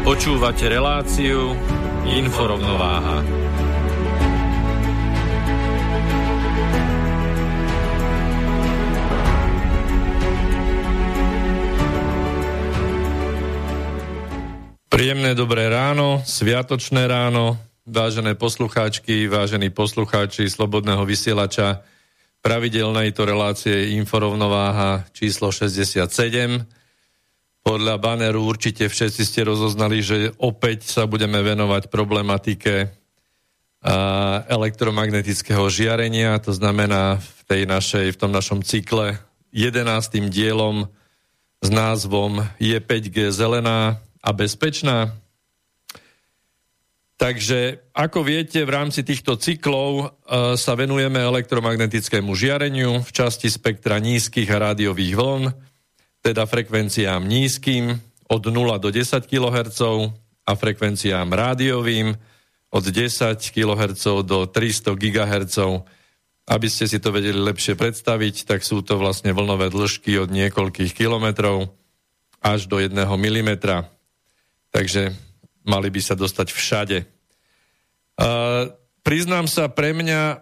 Počúvate reláciu InfoRovnováha. Príjemné dobré ráno, sviatočné ráno, vážené poslucháčky, vážení poslucháči Slobodného vysielača, pravidelnej to relácie InfoRovnováha číslo 67. Podľa baneru určite všetci ste rozoznali, že opäť sa budeme venovať problematike elektromagnetického žiarenia, to znamená v tom našom cykle 11. dielom s názvom Je 5G zelená a bezpečná? Takže, ako viete, v rámci týchto cyklov sa venujeme elektromagnetickému žiareniu v časti spektra nízkych a rádiových vln, teda frekvenciám nízkym od 0 do 10 kHz a frekvenciám rádiovým od 10 kHz do 300 GHz. Aby ste si to vedeli lepšie predstaviť, tak sú to vlastne vlnové dĺžky od niekoľkých kilometrov až do 1 mm. Takže mali by sa dostať všade. Priznám sa, pre mňa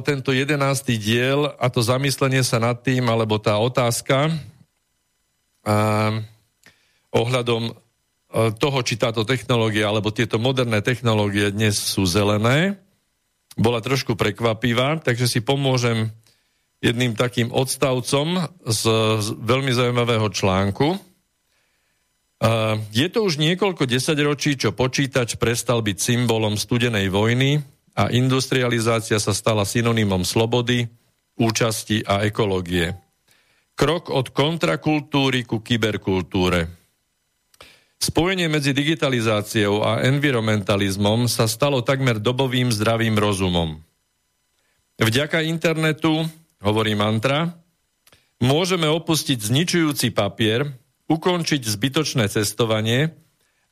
tento 11. diel a to zamyslenie sa nad tým, alebo tá otázka, ohľadom toho, či táto technológia, alebo tieto moderné technológie dnes sú zelené, bola trošku prekvapivá, takže si pomôžem jedným takým odstavcom z veľmi zaujímavého článku. Je to už niekoľko 10 ročí, čo počítač prestal byť symbolom studenej vojny a industrializácia sa stala synonymom slobody, účasti a ekológie. Krok od kontrakultúry ku kyberkultúre. Spojenie medzi digitalizáciou a environmentalizmom sa stalo takmer dobovým zdravým rozumom. Vďaka internetu, hovorí mantra, môžeme opustiť zničujúci papier, ukončiť zbytočné cestovanie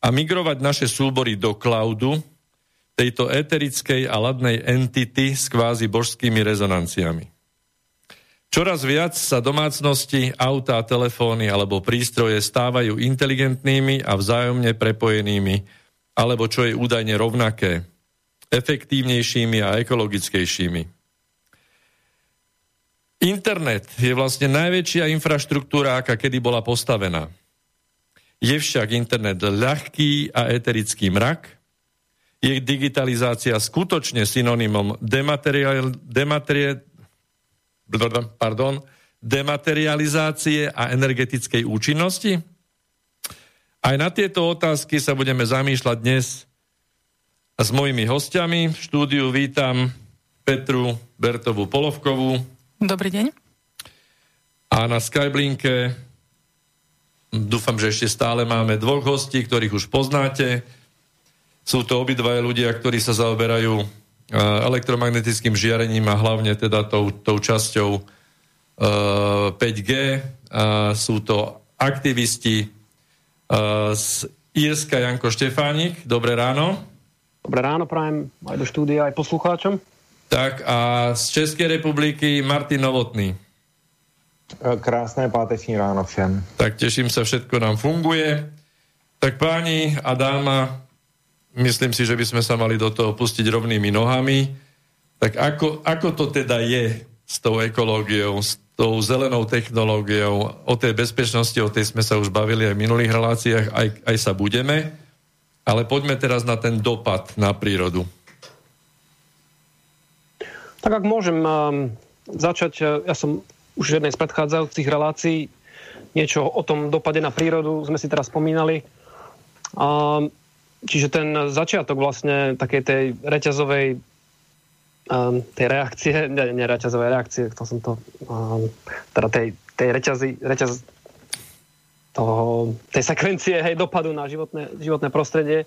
a migrovať naše súbory do cloudu, tejto eterickej a ladnej entity s kvázi božskými rezonanciami. Čoraz viac sa domácnosti, autá, telefóny alebo prístroje stávajú inteligentnými a vzájomne prepojenými, alebo čo je údajne rovnaké, efektívnejšími a ekologickejšími. Internet je vlastne najväčšia infraštruktúra, aká kedy bola postavená. Je však internet ľahký a eterický mrak? Je digitalizácia skutočne synonymom dematerializácie a energetickej účinnosti? Aj na tieto otázky sa budeme zamýšľať dnes s mojimi hostiami. V štúdiu vítam Petru Bertovú-Polovkovú. Dobrý deň. A na Skyblinke dúfam, že ešte stále máme dvoch hostí, ktorých už poznáte. Sú to obidvaja ľudia, ktorí sa zaoberajú elektromagnetickým žiarením a hlavne teda tou časťou 5G. Sú to aktivisti z Írska, Janko Štefánik. Dobré ráno. Dobré ráno, prajem aj do štúdia, aj poslucháčom. Tak a z Českej republiky Martin Novotný. Krásne páteční ráno všem. Tak teším sa, všetko nám funguje. Tak páni a dáma, myslím si, že by sme sa mali do toho pustiť rovnými nohami. Tak ako to teda je s tou ekológiou, s tou zelenou technológiou? O tej bezpečnosti, o tej sme sa už bavili aj v minulých reláciách, aj sa budeme. Ale poďme teraz na ten dopad na prírodu. Tak ak môžem začať, ja som už v jednej z predchádzajúcich relácií niečo o tom dopade na prírodu sme si teraz spomínali. Čiže ten začiatok vlastne takej tej reťazovej tej reakcie, nie reťazovej reakcie, to som to, teda tej reťazy toho, tej sekvencie, hej, dopadu na životné prostredie.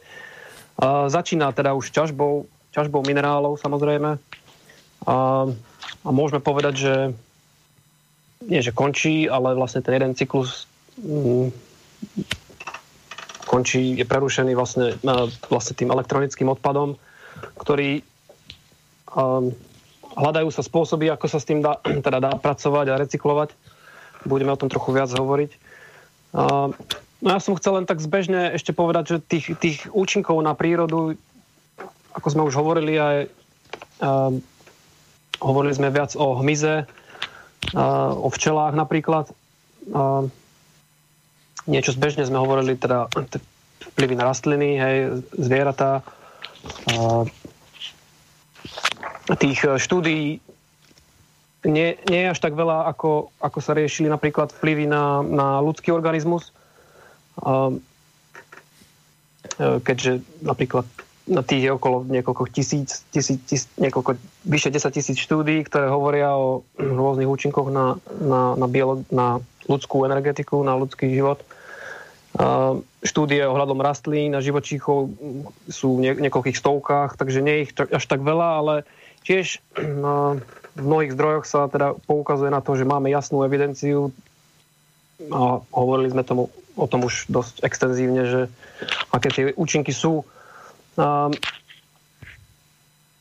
Začína teda už ťažbou minerálov, samozrejme. A môžeme povedať, že nie, že končí, ale vlastne ten jeden cyklus končí, je prerušený vlastne tým elektronickým odpadom, ktorý hľadajú sa spôsoby, ako sa s tým dá pracovať a recyklovať. Budeme o tom trochu viac hovoriť. No ja som chcel len tak zbežne ešte povedať, že tých účinkov na prírodu, ako sme už hovorili, aj hovorili sme viac o hmyze, o včelách napríklad. Niečo zbežne sme hovorili, teda vplyvy na rastliny, hej, zvieratá. Tých štúdií nie je až tak veľa, ako sa riešili napríklad vplyvy na ľudský organizmus. Keďže napríklad na tých je okolo niekoľko vyše 10 000 štúdií, ktoré hovoria o rôznych účinkoch na ľudskú energetiku, na ľudský život. Štúdie ohľadom rastlín a živočíchov sú v niekoľkých stovkách, takže nie ich až tak veľa, ale tiež v mnohých zdrojoch sa teda poukazuje na to, že máme jasnú evidenciu a hovorili sme o tom už dosť extenzívne, že aké tie účinky sú.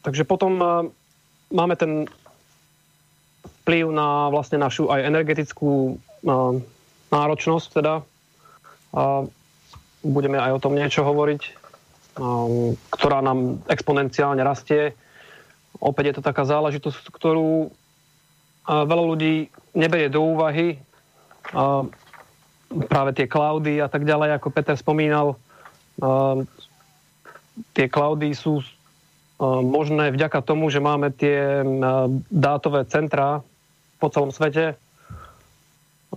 Takže potom máme ten vplyv na vlastne našu aj energetickú náročnosť teda. Budeme aj o tom niečo hovoriť, ktorá nám exponenciálne rastie. Opäť je to taká záležitosť, ktorú veľa ľudí neberie do úvahy. Práve tie cloudy a tak ďalej, ako Peter spomínal, tie cloudy sú možné vďaka tomu, že máme tie dátové centrá po celom svete.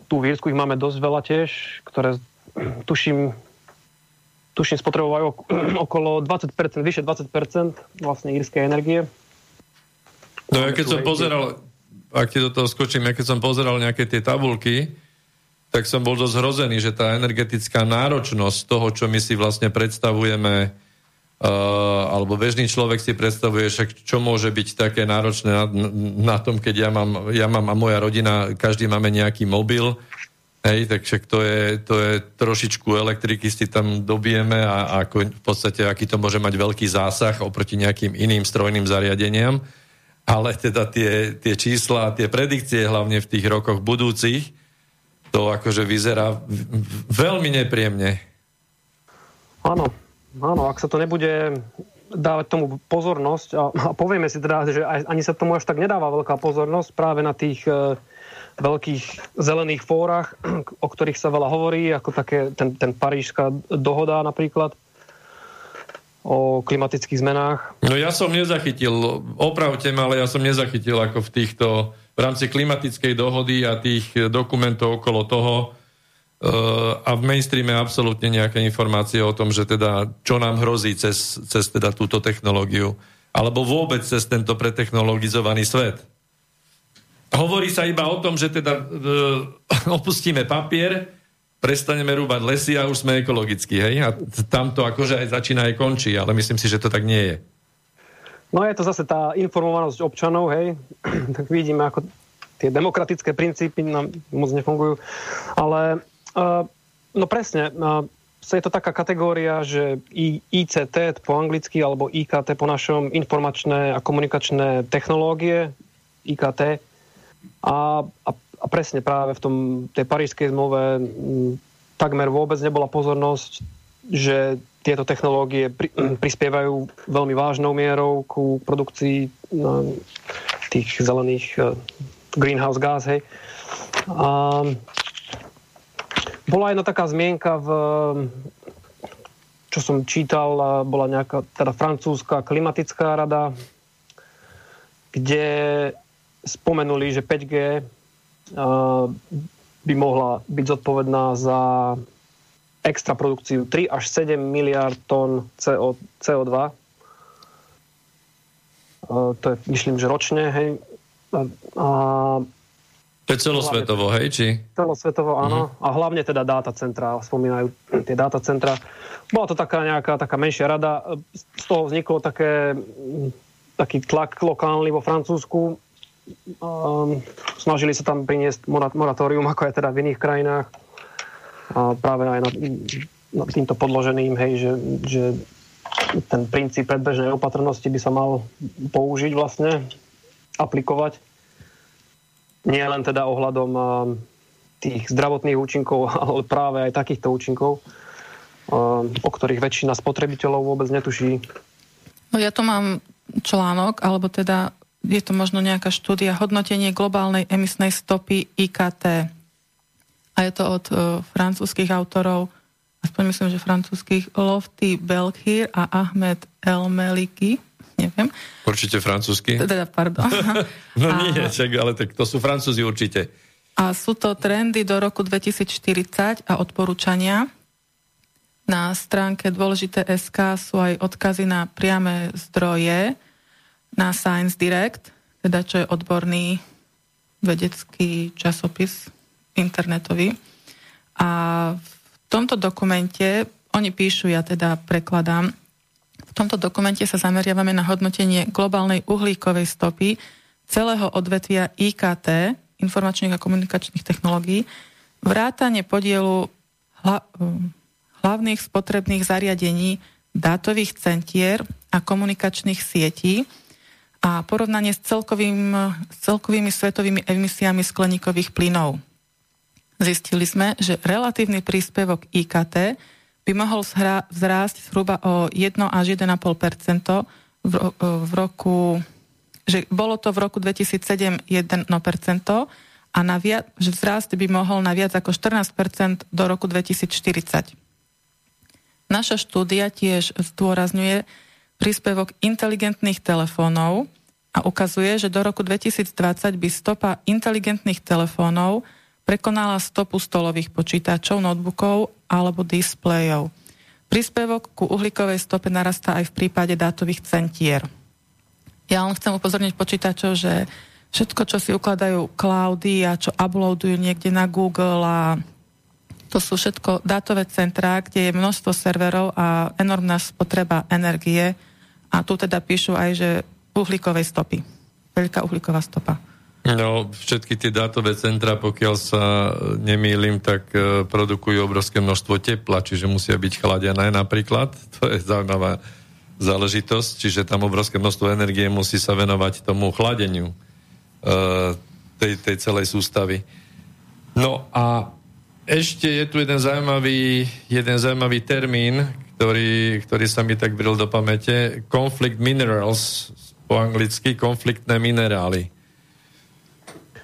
Tu v Írsku ich máme dosť veľa tiež, ktoré tuším spotrebovajú okolo 20%, vyše 20% vlastne írskej energie. No ja keď som pozeral, ak ti do toho skočím, ja keď som pozeral nejaké tie tabuľky, tak som bol dosť hrozený, že tá energetická náročnosť toho, čo my si vlastne predstavujeme, alebo bežný človek si predstavuje, však čo môže byť také náročné na tom, keď ja mám a moja rodina, každý máme nejaký mobil, hej, tak však to je trošičku elektriky si tam dobijeme a ako v podstate, aký to môže mať veľký zásah oproti nejakým iným strojným zariadeniam. Ale teda tie čísla, tie predikcie hlavne v tých rokoch budúcich, to akože vyzerá veľmi nepríjemne. Áno, ak sa to nebude dávať tomu pozornosť, a povieme si teda, že ani sa tomu až tak nedáva veľká pozornosť práve na tých veľkých zelených fórach, o ktorých sa veľa hovorí, ako také ten Parížská dohoda napríklad, o klimatických zmenách. No ja som nezachytil, opravte ma, ale ja som nezachytil ako v rámci klimatickej dohody a tých dokumentov okolo toho a v mainstreame absolútne nejaké informácie o tom, že teda čo nám hrozí cez teda túto technológiu, alebo vôbec cez tento pretechnologizovaný svet. Hovorí sa iba o tom, že teda opustíme papier, prestaneme rúbať lesy a už sme ekologickí, hej? A tam to akože aj začína, aj končí, ale myslím si, že to tak nie je. No je to zase tá informovanosť občanov, hej? Tak vidíme, ako tie demokratické princípy nám moc nefungujú. Ale, no presne, je to taká kategória, že ICT po anglicky, alebo IKT po našom, informačné a komunikačné technológie, IKT, a presne práve v tej Parížskej zmluve takmer vôbec nebola pozornosť, že tieto technológie prispievajú veľmi vážnou mierou ku produkcii tých zelených greenhouse gas. Hej. A bola jedna taká zmienka, čo čo som čítal, bola nejaká teda francúzska klimatická rada, kde spomenuli, že 5G by mohla byť zodpovedná za extra produkciu 3 až 7 miliárd tón CO2. To je, myslím, že ročne, hej. To je celosvetovo, hej, či? Celosvetovo, áno. A hlavne teda dáta centra, spomínajú tie dáta centra. Bola to taká nejaká taká menšia rada. Z toho vzniklo taký tlak lokálny vo Francúzsku. Snažili sa tam priniesť moratórium, ako aj teda v iných krajinách. Práve aj na týmto podloženým, hej, že ten princíp predbežnej opatrnosti by sa mal použiť vlastne, aplikovať. Nie len teda ohľadom tých zdravotných účinkov, ale práve aj takýchto účinkov, o ktorých väčšina spotrebiteľov vôbec netuší. No ja tu mám článok, alebo teda je to možno nejaká štúdia, hodnotenie globálnej emisnej stopy IKT. A je to od francúzskych autorov, aspoň myslím, že francúzskych, Lofty Belkhir a Ahmed El-Meliki. Neviem. Určite francúzsky? Teda, pardon. No nie, ale tak to sú Francúzi určite. A sú to trendy do roku 2040 a odporúčania. Na stránke dôležité.sk sú aj odkazy na priame zdroje, na Science Direct, teda čo je odborný vedecký časopis internetový. A v tomto dokumente, oni píšu, ja teda prekladám, v tomto dokumente sa zameriavame na hodnotenie globálnej uhlíkovej stopy celého odvetvia IKT, informačných a komunikačných technológií, vrátane podielu hlavných spotrebných zariadení, dátových centier a komunikačných sietí a porovnanie s celkovými svetovými emisiami skleníkových plynov. Zistili sme, že relatívny príspevok IKT by mohol vzrásť zhruba o 1 až 1,5% v roku, že bolo to v roku 2007 1% a že vzrast by mohol na viac ako 14% do roku 2040. Naša štúdia tiež zdôrazňuje príspevok inteligentných telefónov a ukazuje, že do roku 2020 by stopa inteligentných telefónov prekonala stopu stolových počítačov, notebookov alebo displejov. Príspevok ku uhlíkovej stope narastá aj v prípade dátových centier. Ja len chcem upozorniť počítačov, že všetko, čo si ukladajú cloudy a čo uploadujú niekde na Google, a to sú všetko dátové centrá, kde je množstvo serverov a enormná spotreba energie. A tu teda píšu aj, že uhlíkovej stopy. Veľká uhlíková stopa. No, všetky tie dátové centrá, pokiaľ sa nemýlim, tak produkujú obrovské množstvo tepla, čiže musia byť chladené napríklad. To je zaujímavá záležitosť, čiže tam obrovské množstvo energie musí sa venovať tomu chladeniu tej celej sústavy. No a ešte je tu jeden zaujímavý termín, ktorý sa mi tak vril do pamäte. Conflict minerals, po anglicky konfliktné minerály.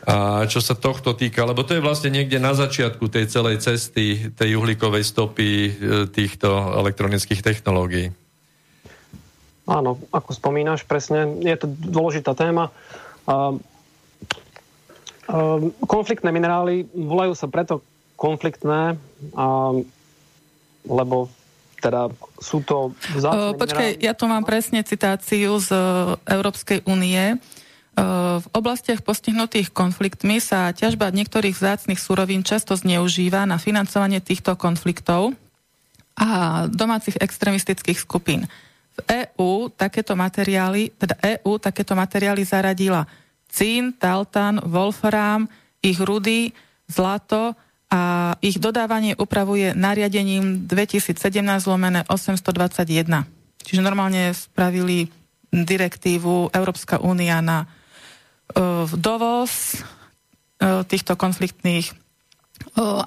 A čo sa tohto týka, lebo to je vlastne niekde na začiatku tej celej cesty, tej uhlíkovej stopy týchto elektronických technológií. Áno, ako spomínaš, presne, je to dôležitá téma. Konfliktné minerály volajú sa preto konfliktné, lebo teda sú to vzácne minerály. Počkaj, ja tu mám presne citáciu z Európskej únie. V oblastiach postihnutých konfliktmi sa ťažba niektorých vzácnych surovín často zneužíva na financovanie týchto konfliktov a domácich extremistických skupín. V EU takéto materiály zaradila cín, taltán, wolfram, ich rudy, zlato a ich dodávanie upravuje nariadením 2017/821. Čiže normálne spravili direktívu Európska únia na dovoz týchto konfliktných.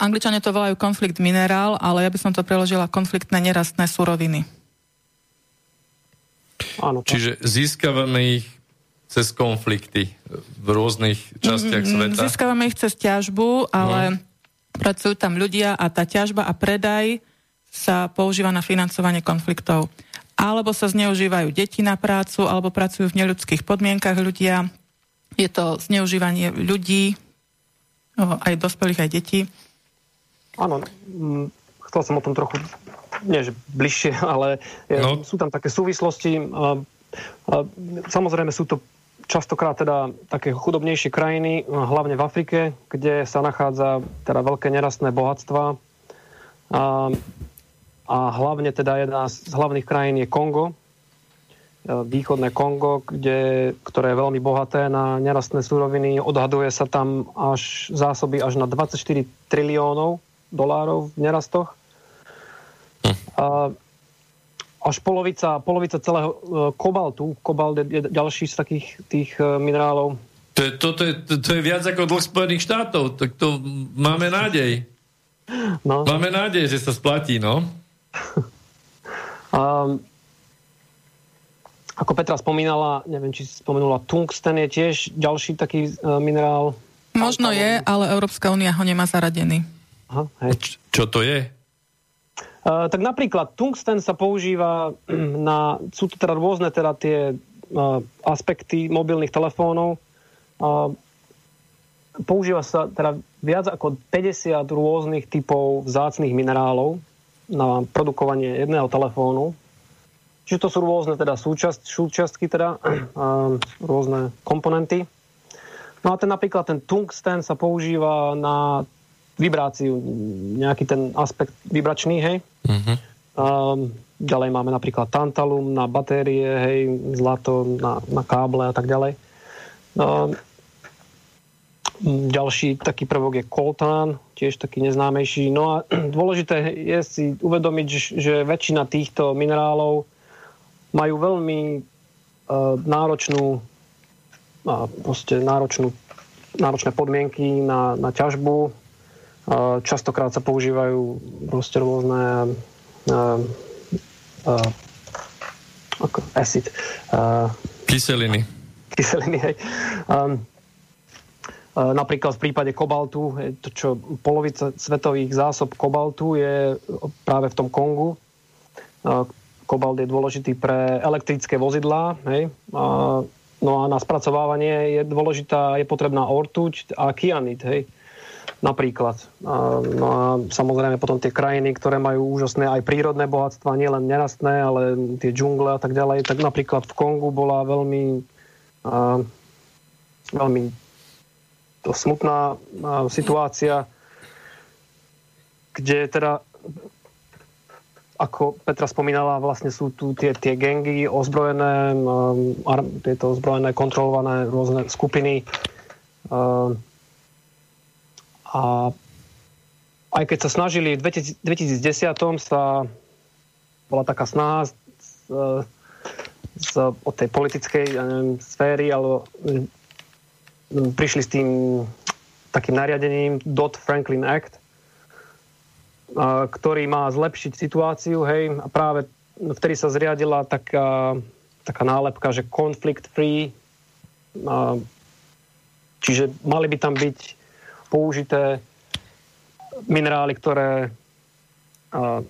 Angličania to volajú konflikt minerál, ale ja by som to preložila konfliktné nerastné suroviny. Áno, čiže získavame ich cez konflikty v rôznych častiach sveta. Získavame ich cez ťažbu, ale pracujú tam ľudia a tá ťažba a predaj sa používa na financovanie konfliktov. Alebo sa zneužívajú deti na prácu, alebo pracujú v neľudských podmienkach ľudia. Je to zneužívanie ľudí, aj dospelých, aj detí. Áno, chcel som o tom trochu, nie že bližšie, ale no, sú tam také súvislosti. Samozrejme sú to častokrát teda také chudobnejšie krajiny, hlavne v Afrike, kde sa nachádza teda veľké nerastné bohatstva. A hlavne teda jedna z hlavných krajín je Kongo, východné Kongo, ktoré je veľmi bohaté na nerastné suroviny. Odhaduje sa tam až zásoby až na 24 triliónov dolárov v nerastoch. Až polovica celého kobaltu. Kobalt je ďalší z takých tých minerálov. To je viac ako dlh Spojených štátov. Tak to máme nádej. No. Máme nádej, že sa splatí, no. Ako Petra spomínala, neviem, či si spomenula, tungsten je tiež ďalší taký minerál. Možno je, ale Európska únia ho nemá zaradený. Aha, hej. Čo to je? Tak napríklad tungsten sa používa na, sú to teda rôzne teda tie aspekty mobilných telefónov. Používa sa teda viac ako 50 rôznych typov vzácnych minerálov na produkovanie jedného telefónu. Čiže to sú rôzne teda súčiastky, teda rôzne komponenty. No a ten napríklad ten tungsten sa používa na vibráciu, nejaký ten aspekt vibračný, hej. Uh-huh. Ďalej máme napríklad tantalum na batérie, hej, zlato na káble a tak ďalej. Ďalší taký prvok je koltán, tiež taký neznámejší. No a dôležité je si uvedomiť, že väčšina týchto minerálov majú veľmi náročné podmienky na ťažbu. Častokrát sa používajú proste rôzne acid. Kyseliny, hej. Napríklad v prípade kobaltu, to čo polovica svetových zásob kobaltu je práve v tom Kongu. Kobalt je dôležitý pre elektrické vozidlá, hej. No a na spracovávanie je potrebná ortuť a kyanid, hej. Napríklad. No a samozrejme potom tie krajiny, ktoré majú úžasné aj prírodné bohatstva, nielen nerastné, ale tie džungle a tak ďalej. Tak napríklad v Kongu bola veľmi to smutná situácia, kde teda, ako Petra spomínala, vlastne sú tu tie gangy ozbrojené, tieto ozbrojené, kontrolované rôzne skupiny. A aj keď sa snažili, v 2010 sa bola taká snaha od tej politickej sféry, alebo prišli s tým takým nariadením Dodd Franklin Act, ktorý má zlepšiť situáciu, hej, a práve vtedy sa zriadila taká nálepka, že conflict free, čiže mali by tam byť použité minerály, ktoré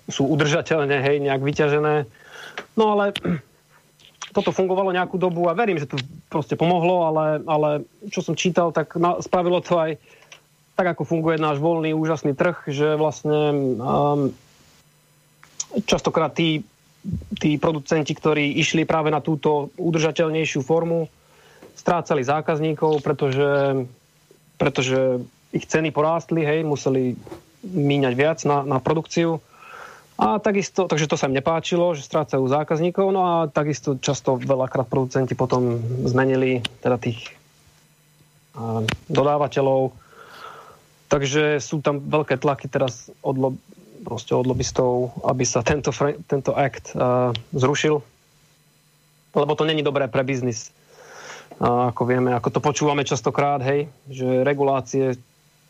sú udržateľne, hej, nejak vyťažené. No ale toto fungovalo nejakú dobu a verím, že to proste pomohlo, ale čo som čítal, tak spravilo to aj tak, ako funguje náš voľný, úžasný trh, že vlastne častokrát tí producenti, ktorí išli práve na túto udržateľnejšiu formu, strácali zákazníkov, pretože ich ceny porástli, hej, museli míňať viac na produkciu. A takisto, takže to sa im nepáčilo, že strácajú zákazníkov, no a takisto často veľakrát producenti potom zmenili teda tých dodávateľov. Takže sú tam veľké tlaky teraz od lobbystov, aby sa tento akt zrušil, lebo to není dobré pre biznis. Ako vieme, ako to počúvame častokrát, hej, že regulácie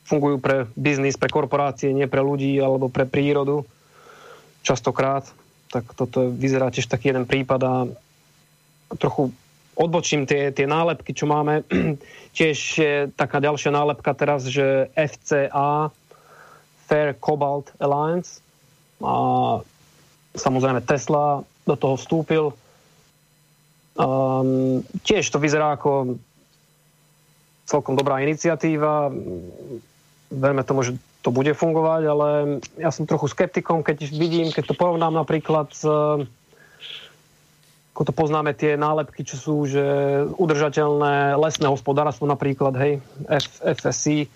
fungujú pre biznis, pre korporácie, nie pre ľudí alebo pre prírodu. Častokrát, tak toto vyzerá tiež taký jeden prípad a trochu odbočím tie nálepky, čo máme. Tiež je taká ďalšia nálepka teraz, že FCA, Fair Cobalt Alliance, a samozrejme Tesla do toho vstúpil. Tiež to vyzerá ako celkom dobrá iniciatíva. Verme tomu, že to bude fungovať, ale ja som trochu skeptikom, keď to porovnám napríklad s ako to poznáme tie nálepky, čo sú, že udržateľné lesné hospodárstvo napríklad, hej, FSC.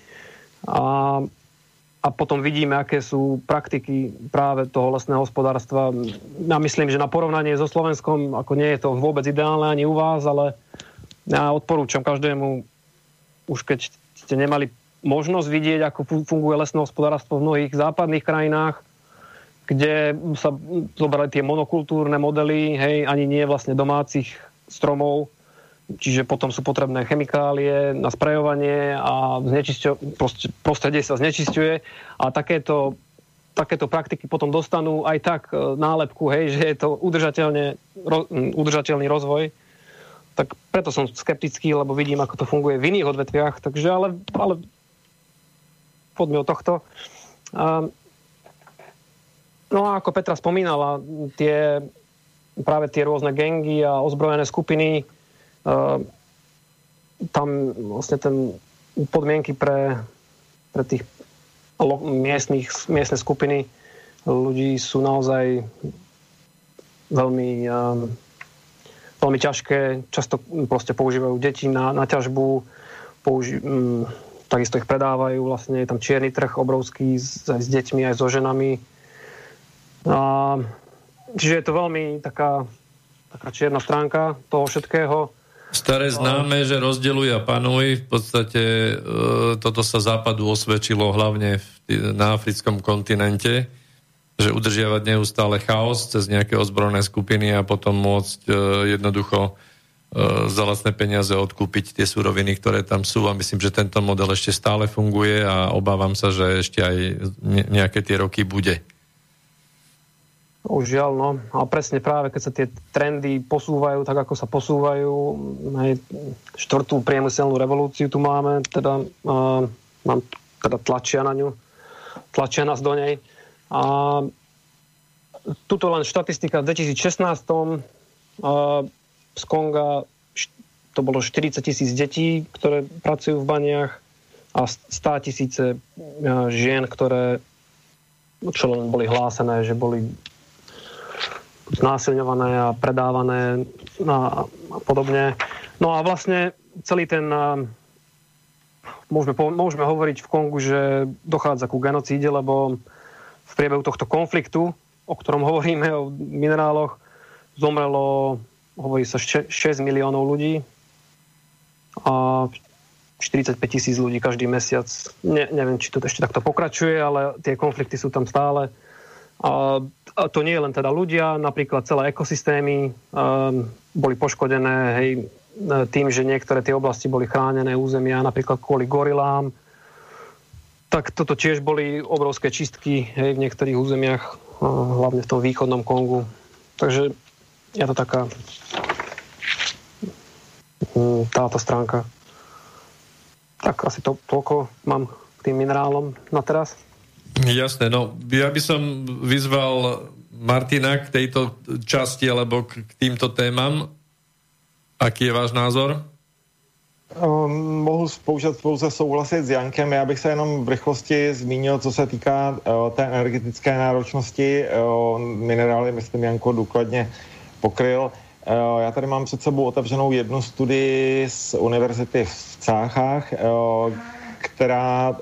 A potom vidíme, aké sú praktiky práve toho lesného hospodárstva. Ja myslím, že na porovnanie so Slovenskom, ako nie je to vôbec ideálne ani u vás, ale ja odporúčam každému, už keď ste nemali možnosť vidieť, ako funguje lesné hospodárstvo v mnohých západných krajinách, kde sa zobrali tie monokultúrne modely, hej, ani nie vlastne domácich stromov, čiže potom sú potrebné chemikálie na sprejovanie a prostredie sa znečisťuje a takéto praktiky potom dostanú aj tak nálepku, hej, že je to udržateľný rozvoj. Tak preto som skeptický, lebo vidím, ako to funguje v iných odvetviach, takže ale poďme od tohto. No a ako Petra spomínala, práve tie rôzne gangy a ozbrojené skupiny, tam vlastne podmienky pre tých miestne skupiny ľudí sú naozaj veľmi ťažké. Často proste používajú deti na ťažbu, takisto ich predávajú, vlastne je tam čierny trh obrovský aj s deťmi, aj so ženami. Čiže je to veľmi taká čierna stránka toho všetkého. Staré známe, že rozdeľuj a panuj. V podstate toto sa západu osvedčilo hlavne na africkom kontinente, že udržiavať neustále chaos cez nejaké ozbrojené skupiny a potom môcť jednoducho za vlastné peniaze odkúpiť tie suroviny, ktoré tam sú, a myslím, že tento model ešte stále funguje a obávam sa, že ešte aj nejaké tie roky bude. Už žiaľ, no. A presne práve, keď sa tie trendy posúvajú, tak ako sa posúvajú, aj 4. priemyselnú revolúciu tu máme, tlačia na ňu, tlačia nás do nej. A tuto len štatistika v 2016 z Konga to bolo 40,000 detí, ktoré pracujú v baniach, a 100,000 žien, ktoré čo len boli hlásené, že boli znásilňované a predávané a podobne. No a vlastne celý ten môžeme hovoriť v Kongu, že dochádza ku genocíde, lebo v priebehu tohto konfliktu, o ktorom hovoríme, o mineráloch, zomrelo, hovorí sa, 6 miliónov ľudí a 45,000 ľudí každý mesiac. Neviem, či to ešte takto pokračuje, ale tie konflikty sú tam stále. A to nie je len teda ľudia, napríklad celé ekosystémy boli poškodené, hej, tým, že niektoré tie oblasti boli chránené územia, napríklad kvôli gorilám. Tak toto tiež boli obrovské čistky, hej, v niektorých územiach, hlavne v tom východnom Kongu. Takže je to taká táto stránka. Tak asi toľko mám k tým minerálom na teraz. Jasné, no ja by som vyzval Martina k tejto časti alebo k týmto témam. Aký je váš názor? Mohu pouze souhlasit s Jankem. Já bych se jenom v rychlosti zmínil, co se týká té energetické náročnosti. Minerály, myslím, Janko důkladně pokryl. Já tady mám před sebou otevřenou jednu studii z univerzity v Cáchách, která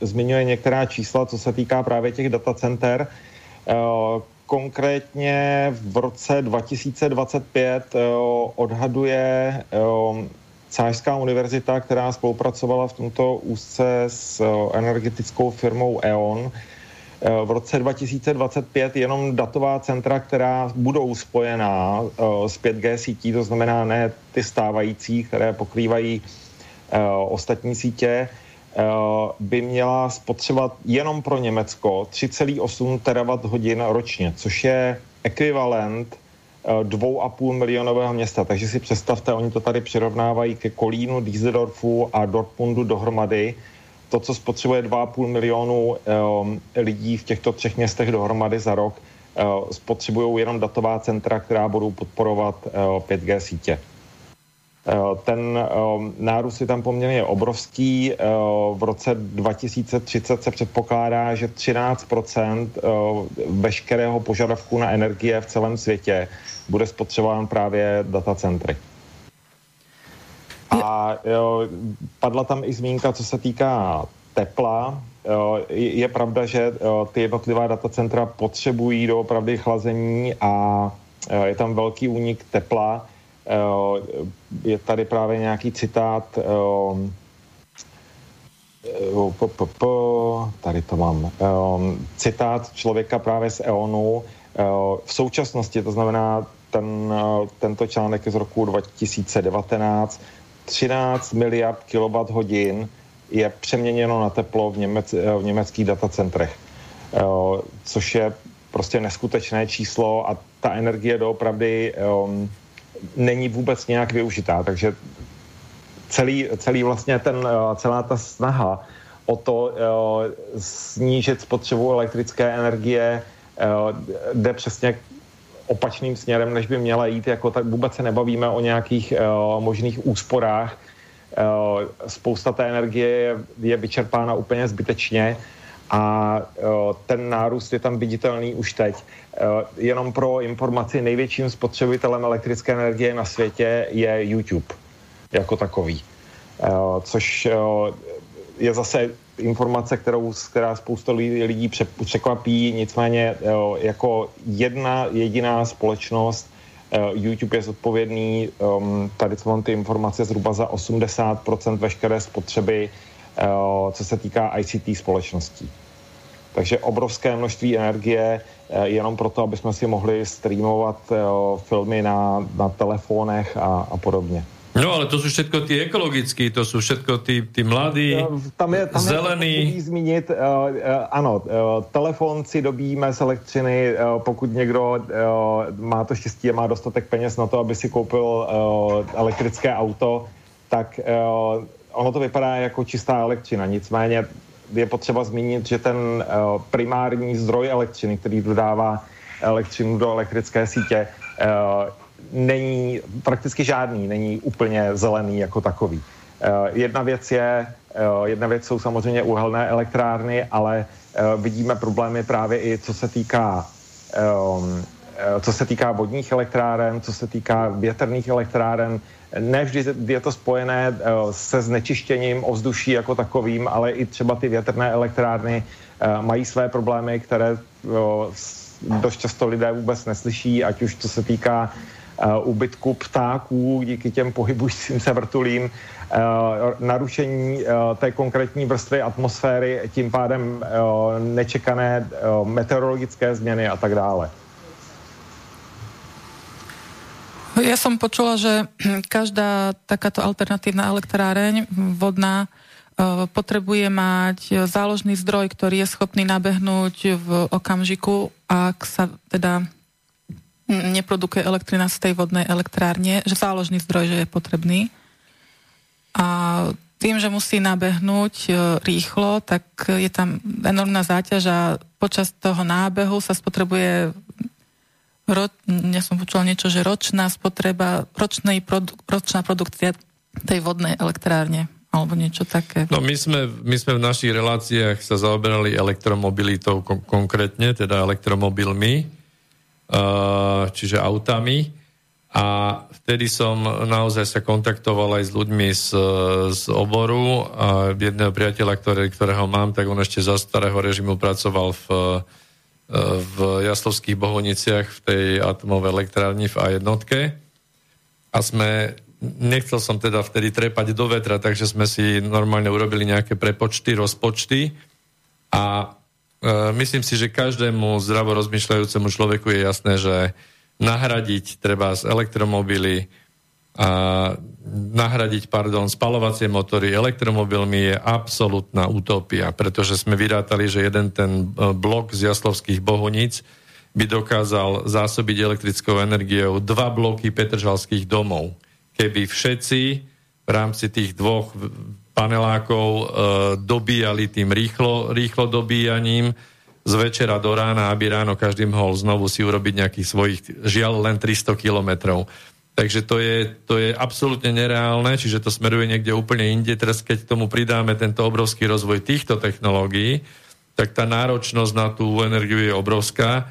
zmiňuje některá čísla, co se týká právě těch datacenter. Konkrétně v roce 2025 odhaduje Cášská univerzita, která spolupracovala v tomto úzce s energetickou firmou E.ON, v roce 2025 jenom datová centra, která budou spojená s 5G sítí, to znamená ne ty stávající, které pokrývají ostatní sítě, by měla spotřebovat jenom pro Německo 3,8 terawatt hodin ročně, což je ekvivalent 2,5 milionového města. Takže si představte, oni to tady přirovnávají ke Kolínu, Düsseldorfu a Dortmundu dohromady to, co spotřebuje 2,5 milionu lidí v těchto třech městech dohromady za rok, spotřebují jenom datová centra, která budou podporovat 5G sítě. Ten nárůst je tam poměrně obrovský. V roce 2030 se předpokládá, že 13% veškerého požadavku na energie v celém světě bude spotřebován právě datacentry. A padla tam i zmínka, co se týká tepla. Je pravda, že ty jednotlivá datacentra potřebují doopravdy chlazení a je tam velký únik tepla. Je tady právě nějaký citát, tady to mám, citát člověka právě z E.ONu. V současnosti, to znamená tento článek je z roku 2019, 13 miliard kWh je přeměněno na teplo v německých datacentrech, což je prostě neskutečné číslo a ta energie doopravdy není vůbec nějak využitá, takže celý vlastně celá ta snaha o to snížit spotřebu elektrické energie jde přesně opačným směrem, než by měla jít, jako tak vůbec se nebavíme o nějakých možných úsporách. Spousta té energie je vyčerpána úplně zbytečně a ten nárůst je tam viditelný už teď. Jenom pro informaci, největším spotřebitelem elektrické energie na světě je YouTube jako takový, což je zase informace, která spousta lidí překvapí, nicméně jako jedna jediná společnost YouTube je zodpovědný, tady mám ty informace zhruba za 80% veškeré spotřeby, co se týká ICT společností. Takže obrovské množství energie jenom proto, aby jsme si mohli streamovat filmy na telefonech a podobně. No, ale to sú všetko tí ekologickí, to sú všetko tí mladí, tam zelení. Je zmínit, ano, telefon si dobíme z elektřiny, pokud někdo má to štěstí a má dostatek peněz na to, aby si koupil elektrické auto, tak ono to vypadá jako čistá elektřina. Nicméně je potřeba zmínit, že ten primární zdroj elektřiny, který dodává elektřinu do elektrické sítě, není prakticky žádný, není úplně zelený jako takový. Jedna věc jsou samozřejmě uhelné elektrárny, ale vidíme problémy právě i co se týká vodních elektráren, co se týká větrných elektráren. Ne vždy je to spojené se znečištěním ovzduší jako takovým, ale i třeba ty větrné elektrárny mají své problémy, které dost často lidé vůbec neslyší, ať už co se týká úbytku ptáků díky těm pohybujícím se vrtulím, narušení té konkrétní vrstvy atmosféry, tím pádem nečekané meteorologické změny a tak dále. Ja som počula, že každá takáto alternatívna elektráreň vodná potrebuje mať záložný zdroj, ktorý je schopný nabehnúť v okamžiku, ak sa teda neprodukuje elektrina z tej vodnej elektrárne, že záložný zdroj že je potrebný. A tým, že musí nabehnúť rýchlo, tak je tam enormná záťaž a počas toho nábehu sa spotrebuje ja som počula niečo, že ročná produkcia tej vodnej elektrárne alebo niečo také. No my sme v našich reláciách sa zaoberali elektromobilitou konkrétne, teda elektromobilmi, čiže autami, a vtedy som naozaj sa kontaktoval aj s ľuďmi z oboru a jedného priateľa, ktorého mám, tak on ešte za starého režimu pracoval v Jaslovských Bohuniciach v tej atomovej elektrárni v A1 a nechcel som teda vtedy trepať do vetra, takže sme si normálne urobili nejaké prepočty, rozpočty a myslím si, že každému zdravo rozmýšľajúcemu človeku je jasné, že nahradiť treba z elektromobily a spalovacie motory elektromobilmi je absolútna utopia, pretože sme vyrátali, že jeden ten blok z Jaslovských Bohuníc by dokázal zásobiť elektrickou energiou 2 bloky petržalských domov, keby všetci v rámci tých 2 panelákov dobíjali tým rýchlo dobíjaním z večera do rána, aby ráno každý mohol znovu si urobiť nejakých svojich, žiaľ len 300 kilometrov. Takže to je absolútne nereálne, čiže to smeruje niekde úplne inde. Teraz keď tomu pridáme tento obrovský rozvoj týchto technológií, tak tá náročnosť na tú energiu je obrovská.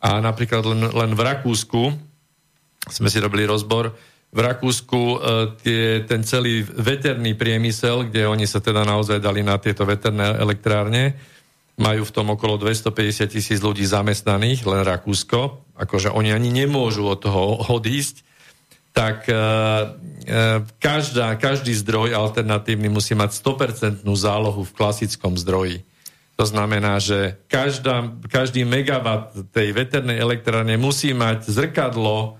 A napríklad len v Rakúsku, sme si robili rozbor, v Rakúsku ten celý veterný priemysel, kde oni sa teda naozaj dali na tieto veterné elektrárne, majú v tom okolo 250,000 ľudí zamestnaných, len Rakúsko, akože oni ani nemôžu od toho odísť, tak každý zdroj alternatívny musí mať 100% zálohu v klasickom zdroji. To znamená, že každý megawatt tej veternej elektrárne musí mať zrkadlo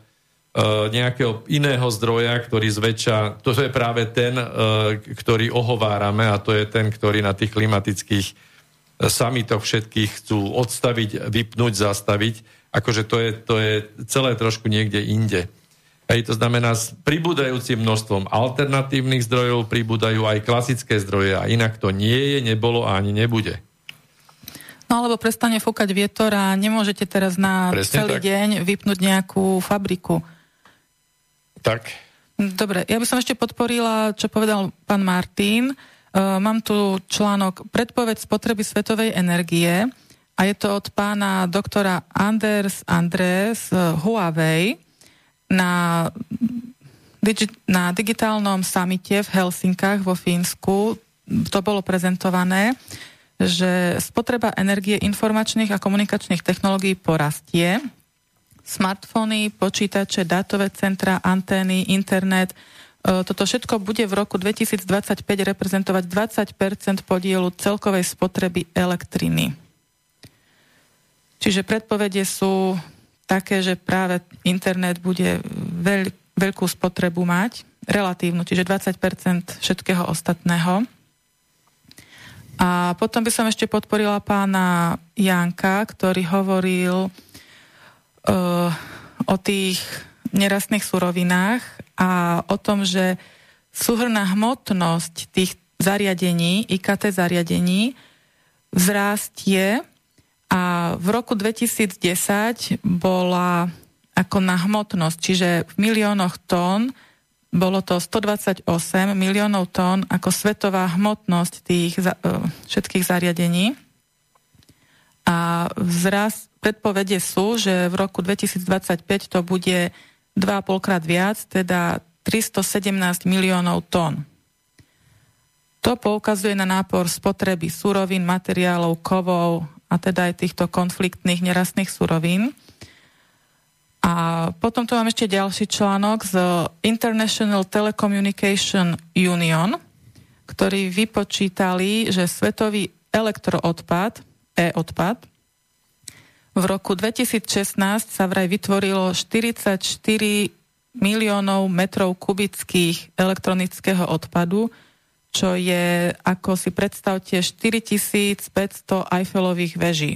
nejakého iného zdroja, ktorý zväčša, to je práve ten, ktorý ohovárame, a to je ten, ktorý na tých klimatických samitoch všetkých chcú odstaviť, vypnúť, zastaviť. Akože to je celé trošku niekde inde. To znamená, s pribúdajúcim množstvom alternatívnych zdrojov pribúdajú aj klasické zdroje a inak to nie je, nebolo a ani nebude. No alebo prestane fúkať vietor a nemôžete teraz na deň vypnúť nejakú fabriku. Tak. Dobre, ja by som ešte podporila, čo povedal pán Martin. Mám tu článok Predpoveď spotreby svetovej energie a je to od pána doktora Anders Andrés Huawei na digitálnom samite v Helsinkách vo Fínsku. To bolo prezentované, že spotreba energie informačných a komunikačných technológií porastie. Smartfóny, počítače, dátové centra, antény, internet, toto všetko bude v roku 2025 reprezentovať 20% podielu celkovej spotreby elektriny. Čiže predpovede sú také, že práve internet bude veľkú spotrebu mať, relatívnu, čiže 20% všetkého ostatného. A potom by som ešte podporila pána Janka, ktorý hovoril o tých nerastných surovinách a o tom, že súhrnná hmotnosť tých zariadení, IKT zariadení, vzrastie a v roku 2010 bola ako na hmotnosť, čiže v miliónoch tón, bolo to 128 miliónov tón ako svetová hmotnosť tých všetkých zariadení. A vzrast predpovede sú, že v roku 2025 to bude 2,5 krát viac, teda 317 miliónov tón. To poukazuje na nápor spotreby surovín, materiálov, kovov a teda aj týchto konfliktných nerastných surovín. A potom tu mám ešte ďalší článok z International Telecommunication Union, ktorí vypočítali, že svetový elektroodpad, e-odpad, v roku 2016 sa vraj vytvorilo 44 miliónov metrov kubických elektronického odpadu, čo je, ako si predstavte, 4500 Eiffelových veží.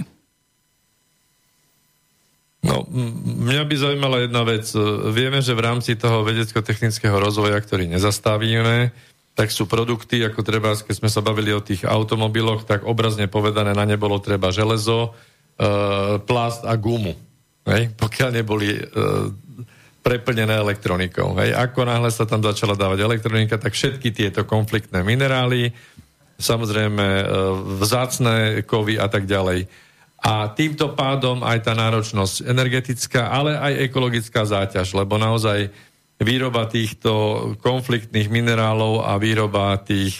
No, mňa by zaujímala jedna vec. Vieme, že v rámci toho vedecko-technického rozvoja, ktorý nezastavíme, tak sú produkty, ako treba, keď sme sa bavili o tých automobiloch, tak obrazne povedané, na ne bolo treba železo, plast a gumu. Hej? Pokiaľ neboli preplnené elektronikou. Hej? Ako náhle sa tam začala dávať elektronika, tak všetky tieto konfliktné minerály, samozrejme vzácne kovy a tak ďalej. A týmto pádom aj tá náročnosť energetická, ale aj ekologická záťaž, lebo naozaj výroba týchto konfliktných minerálov a výroba tých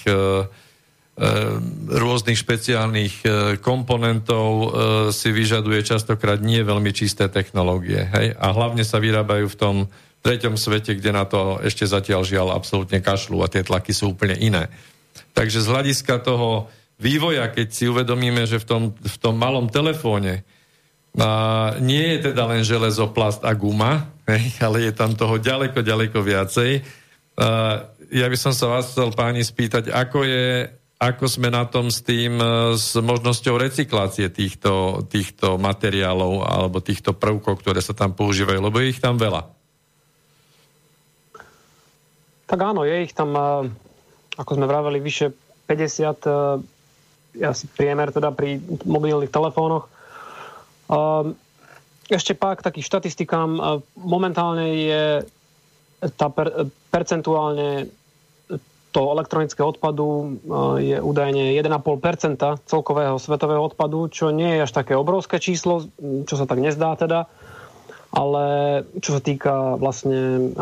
rôznych špeciálnych komponentov si vyžaduje častokrát nie veľmi čisté technológie. Hej? A hlavne sa vyrábajú v tom treťom svete, kde na to ešte zatiaľ žiaľ absolútne kašľú a tie tlaky sú úplne iné. Takže z hľadiska toho vývoja, keď si uvedomíme, že v tom malom telefóne nie je teda len železo, plast a guma, ale je tam toho ďaleko, ďaleko viacej. Ja by som sa vás chcel, páni, spýtať, ako sme na tom s tým, s možnosťou recyklácie týchto materiálov alebo týchto prvkov, ktoré sa tam používajú, lebo je ich tam veľa. Tak áno, je ich tam ako sme vraveli, vyše 50 asi priemer teda pri mobilných telefónoch. Ešte pár k takých štatistikám. Momentálne je tá percentuálne toho elektronického odpadu je údajne 1,5% celkového svetového odpadu, čo nie je až také obrovské číslo, čo sa tak nezdá teda, ale čo sa týka vlastne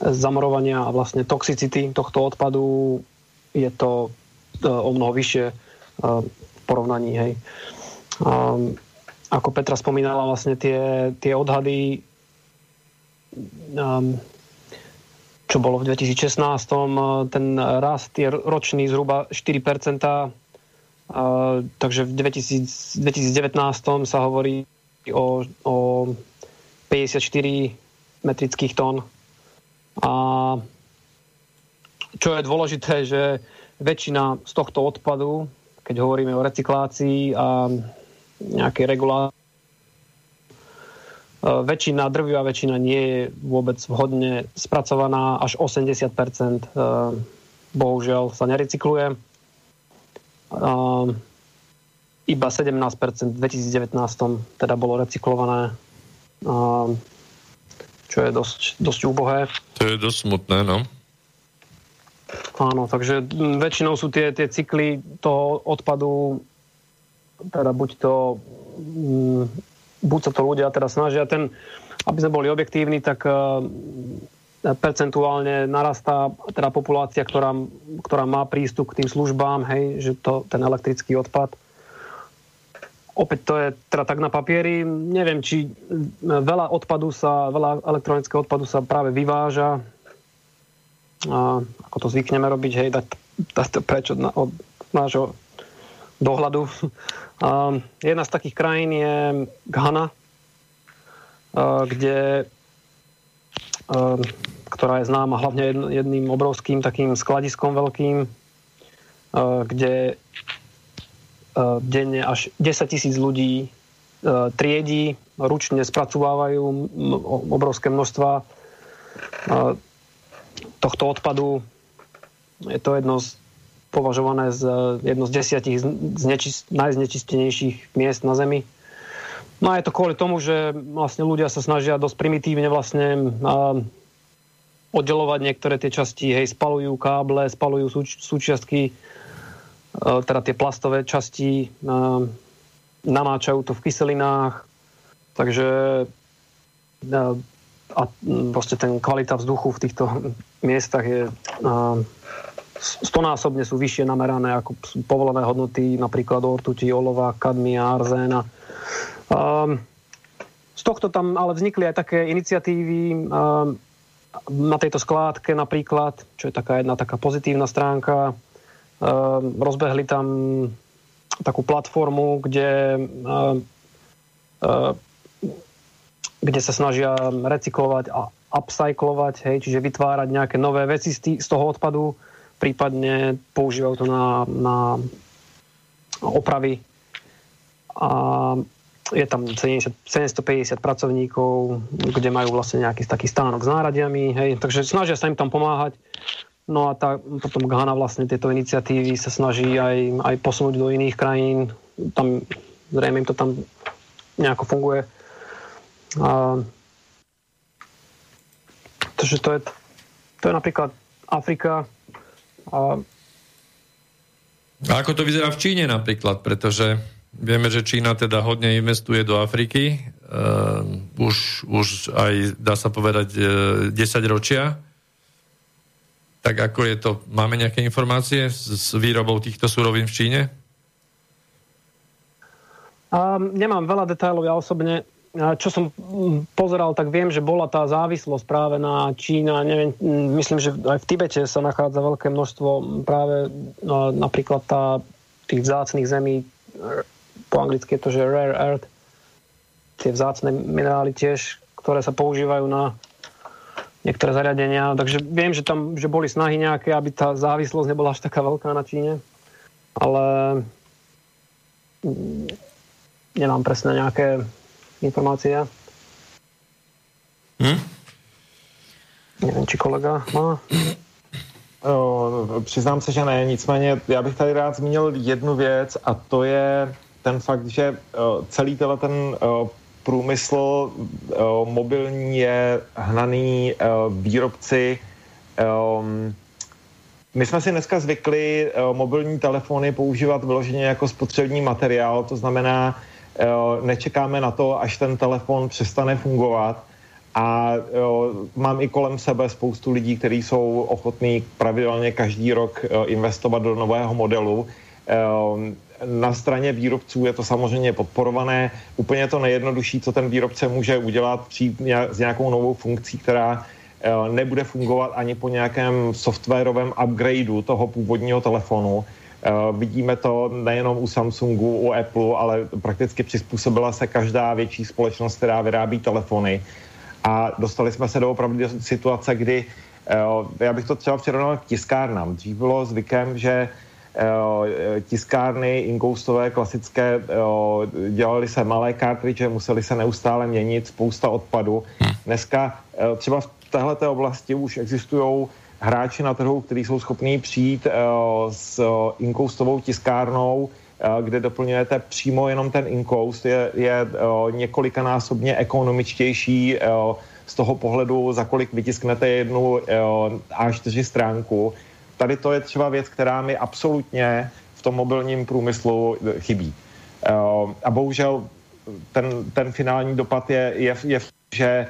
zamorovania a vlastne toxicity tohto odpadu, je to o mnoho vyššie v porovnaní. Hej. Ako Petra spomínala, vlastne tie odhady, čo bolo v 2016, ten rast je ročný zhruba 4%, takže v 2019 sa hovorí o 54 metrických tón. A čo je dôležité, že väčšina z tohto odpadu, keď hovoríme o recyklácii a nejakej regulácii, väčšina, drvivá väčšina nie je vôbec vhodne spracovaná, až 80% bohužiaľ sa nerecykluje. Iba 17% v 2019 teda bolo recyklované, čo je dosť úbohé. To je dosť smutné, no. Áno, takže väčšinou sú tie cykly toho odpadu, teda buď sa to ľudia teda snažia, aby sme boli objektívni, tak percentuálne narastá teda populácia, ktorá má prístup k tým službám, hej, že ten elektrický odpad. Opäť to je teda tak na papieri. Neviem, či veľa elektronického odpadu sa práve vyváža. A ako to zvykneme robiť, hej, dať to preč od nášho dohľadu. Jedna z takých krajín je Ghana, ktorá je známa hlavne jedným obrovským takým skladiskom veľkým, kde denne až 10 000 ľudí triedí, ručne spracovávajú obrovské množstva tohto odpadu. Je to považované za jedno z 10 najznečistenejších miest na Zemi. No a je to kvôli tomu, že vlastne ľudia sa snažia dosť primitívne vlastne oddelovať niektoré tie časti, hej, spalujú káble, spalujú súčiastky, teda tie plastové časti, namáčajú to v kyselinách, takže a proste ten kvalita vzduchu v týchto miestach je 100-násobne sú vyššie namerané ako sú povolené hodnoty napríklad ortuti, olova, kadmia, arzéna. Z tohto tam ale vznikli aj také iniciatívy na tejto skládke napríklad, čo je taká jedna taká pozitívna stránka. Rozbehli tam takú platformu, kde sa snažia recyklovať a upcyklovať, hej, čiže vytvárať nejaké nové veci z toho odpadu, prípadne používajú to na opravy. A je tam 750 pracovníkov, kde majú vlastne nejaký taký stánok s náradiami, hej, takže snažia sa im tam pomáhať. No a potom Ghana vlastne tieto iniciatívy sa snaží aj posunúť do iných krajín. Tam zrejme im to tam nejako funguje. Takže to je napríklad Afrika. A ako to vyzerá v Číne napríklad, pretože vieme, že Čína teda hodne investuje do Afriky, už aj dá sa povedať 10 ročia. Tak ako je to, máme nejaké informácie s výrobou týchto surovín v Číne? Nemám veľa detailov ja osobne. Čo som pozeral, tak viem, že bola tá závislosť práve na Čína. Neviem, myslím, že aj v Tibete sa nachádza veľké množstvo práve napríklad tých vzácnych zemí, po anglicky je to, že rare earth, tie vzácne minerály tiež, ktoré sa používajú na niektoré zariadenia, takže viem, že boli snahy nejaké, aby tá závislosť nebola až taká veľká na Číne, ale nemám presne nejaké informácie. Neviem, či kolega má. Přiznám se, že ne, nicméně já bych tady rád zmínil jednu věc a to je ten fakt, že celý tenhle ten průmysl mobilní je hnaný výrobci. My jsme si dneska zvykli mobilní telefony používat vyloženě jako spotřební materiál, to znamená, nečekáme na to, až ten telefon přestane fungovat. A mám i kolem sebe spoustu lidí, kteří jsou ochotní pravidelně každý rok investovat do nového modelu. Na straně výrobců je to samozřejmě podporované. Úplně to nejjednodušší, co ten výrobce může udělat, přijít s nějakou novou funkcí, která nebude fungovat ani po nějakém softwarovém upgradeu toho původního telefonu. Vidíme to nejenom u Samsungu, u Apple, ale prakticky přizpůsobila se každá větší společnost, která vyrábí telefony. A dostali jsme se do opravdu situace, kdy, já bych to třeba přirovnal k tiskárnám. Dřív bylo zvykem, že tiskárny inkoustové klasické dělali se malé kartridže, museli se neustále měnit, spousta odpadu. Dneska třeba v téhleté oblasti už existují hráči na trhu, kteří jsou schopní přijít s inkoustovou tiskárnou, kde doplňujete přímo jenom ten inkoust, je několikanásobně ekonomičtější z toho pohledu, za kolik vytisknete jednu A4 stránku. Tady to je třeba věc, která mi absolutně v tom mobilním průmyslu chybí. A bohužel ten finální dopad je že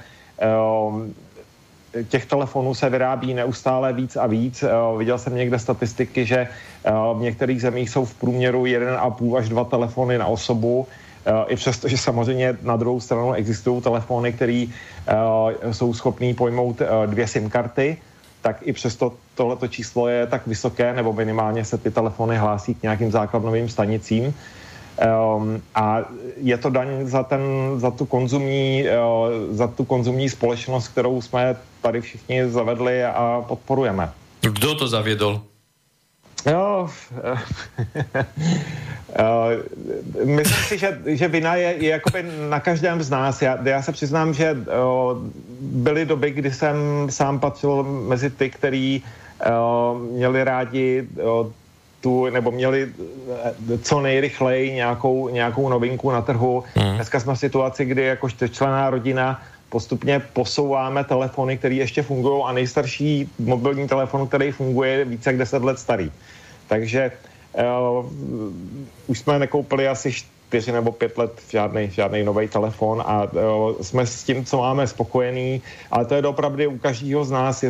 těch telefonů se vyrábí neustále víc a víc. Viděl jsem někde statistiky, že v některých zemích jsou v průměru 1,5 až 2 telefony na osobu. I přesto, že samozřejmě na druhou stranu existují telefony, které jsou schopné pojmout 2 SIM karty, tak i přesto tohleto číslo je tak vysoké, nebo minimálně se ty telefony hlásí k nějakým základnovým stanicím. A je to daň za tu konzumní společnost, kterou jsme tady všichni zavedli a podporujeme. Kdo to zavedl? Jo, myslím si, že vina je jakoby na každém z nás. Já se přiznám, že byly doby, kdy jsem sám patřil mezi ty, který měli rádi měli co nejrychleji nějakou novinku na trhu. Dneska jsme v situaci, kdy jako čtyřčlenná rodina postupně posouváme telefony, které ještě fungují a nejstarší mobilní telefon, který funguje, více jak 10 let starý. Takže už jsme nekoupili asi 4 nebo 5 let žádnej nový telefon a jsme s tím, co máme, spokojení, ale to je doopravdy u každého z nás,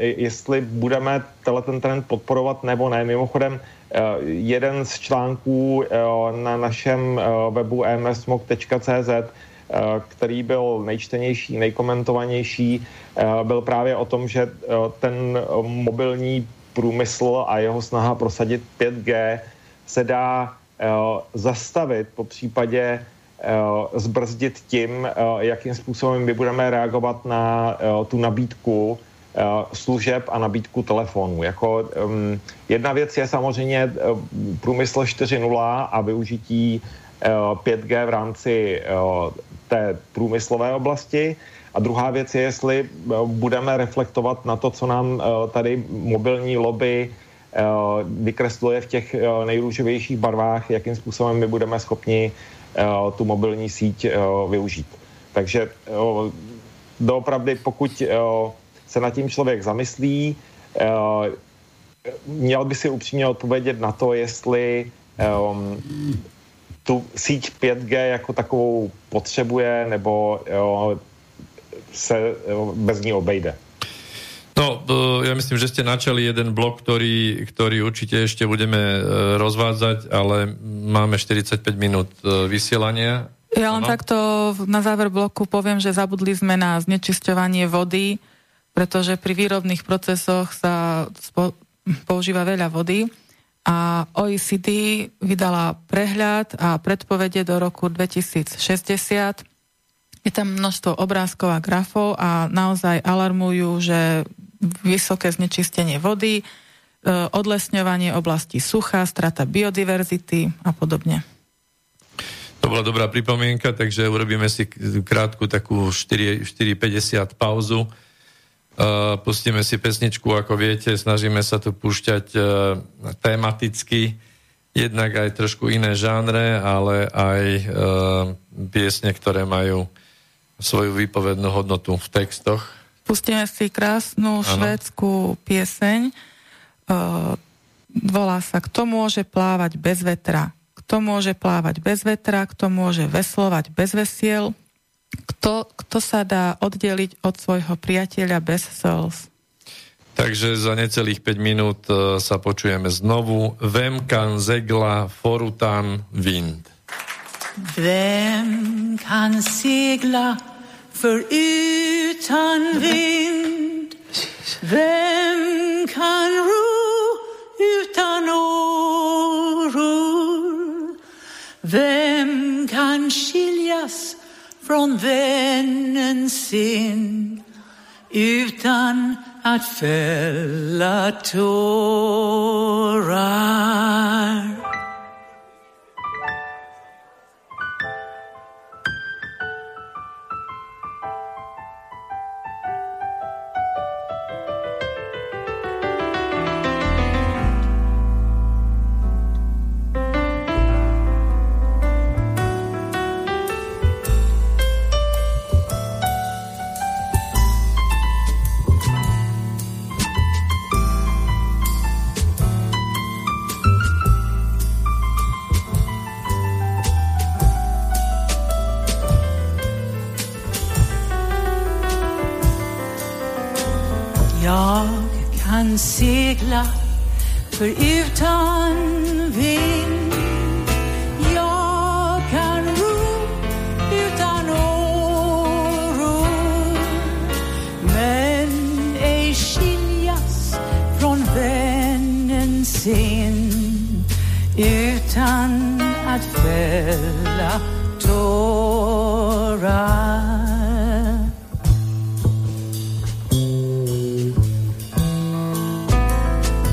jestli budeme ten trend podporovat nebo ne. Mimochodem, jeden z článků na našem webu msmog.cz, který byl nejčtenější, nejkomentovanější, byl právě o tom, že ten mobilní průmysl a jeho snaha prosadit 5G se dá zastavit, po případě zbrzdit tím, jakým způsobem my budeme reagovat na tu nabídku služeb a nabídku telefonů. Jako jedna věc je samozřejmě průmysl 4.0 a využití 5G v rámci té průmyslové oblasti. A druhá věc je, jestli budeme reflektovat na to, co nám tady mobilní lobby vykresluje v těch nejrůžovějších barvách, jakým způsobem my budeme schopni tu mobilní síť využít. Takže doopravdy, pokud se nad tím člověk zamyslí, měl by si upřímně odpovědět na to, jestli tu síť 5G jako takovou potřebuje, nebo se bez ní obejde. No, ja myslím, že ste načali jeden blok, ktorý určite ešte budeme rozvádzať, ale máme 45 minút vysielania. Ja len takto na záver bloku poviem, že zabudli sme na znečisťovanie vody, pretože pri výrobných procesoch sa používa veľa vody a OECD vydala prehľad a predpovede do roku 2060. Je tam množstvo obrázkov a grafov a naozaj alarmujú, že vysoké znečistenie vody, odlesňovanie oblasti sucha, strata biodiverzity a podobne. To bola dobrá pripomienka, takže urobíme si krátku takú 4:50 pauzu Pustíme si pesničku, ako viete, snažíme sa tu púšťať tematicky, jednak aj trošku iné žánre, ale aj piesne, ktoré majú svoju výpovednú hodnotu v textoch. Pustíme si krásnu švédsku pieseň. Volá sa Kto môže plávať bez vetra? Kto môže plávať bez vetra? Kto môže veslovať bez vesiel? Kto sa dá oddeliť od svojho priateľa bez slz? Takže za necelých 5 minút sa počujeme znovu. Vem kan segla förutan vind? Vem kan segla förutan vind? Vem kan ro utan oror? Vem kan skiljas från vännens sin utan att fälla tårar? Jag kan segla förutan vind. Jag kan ro utan oro. Men ej skiljas från vännen sin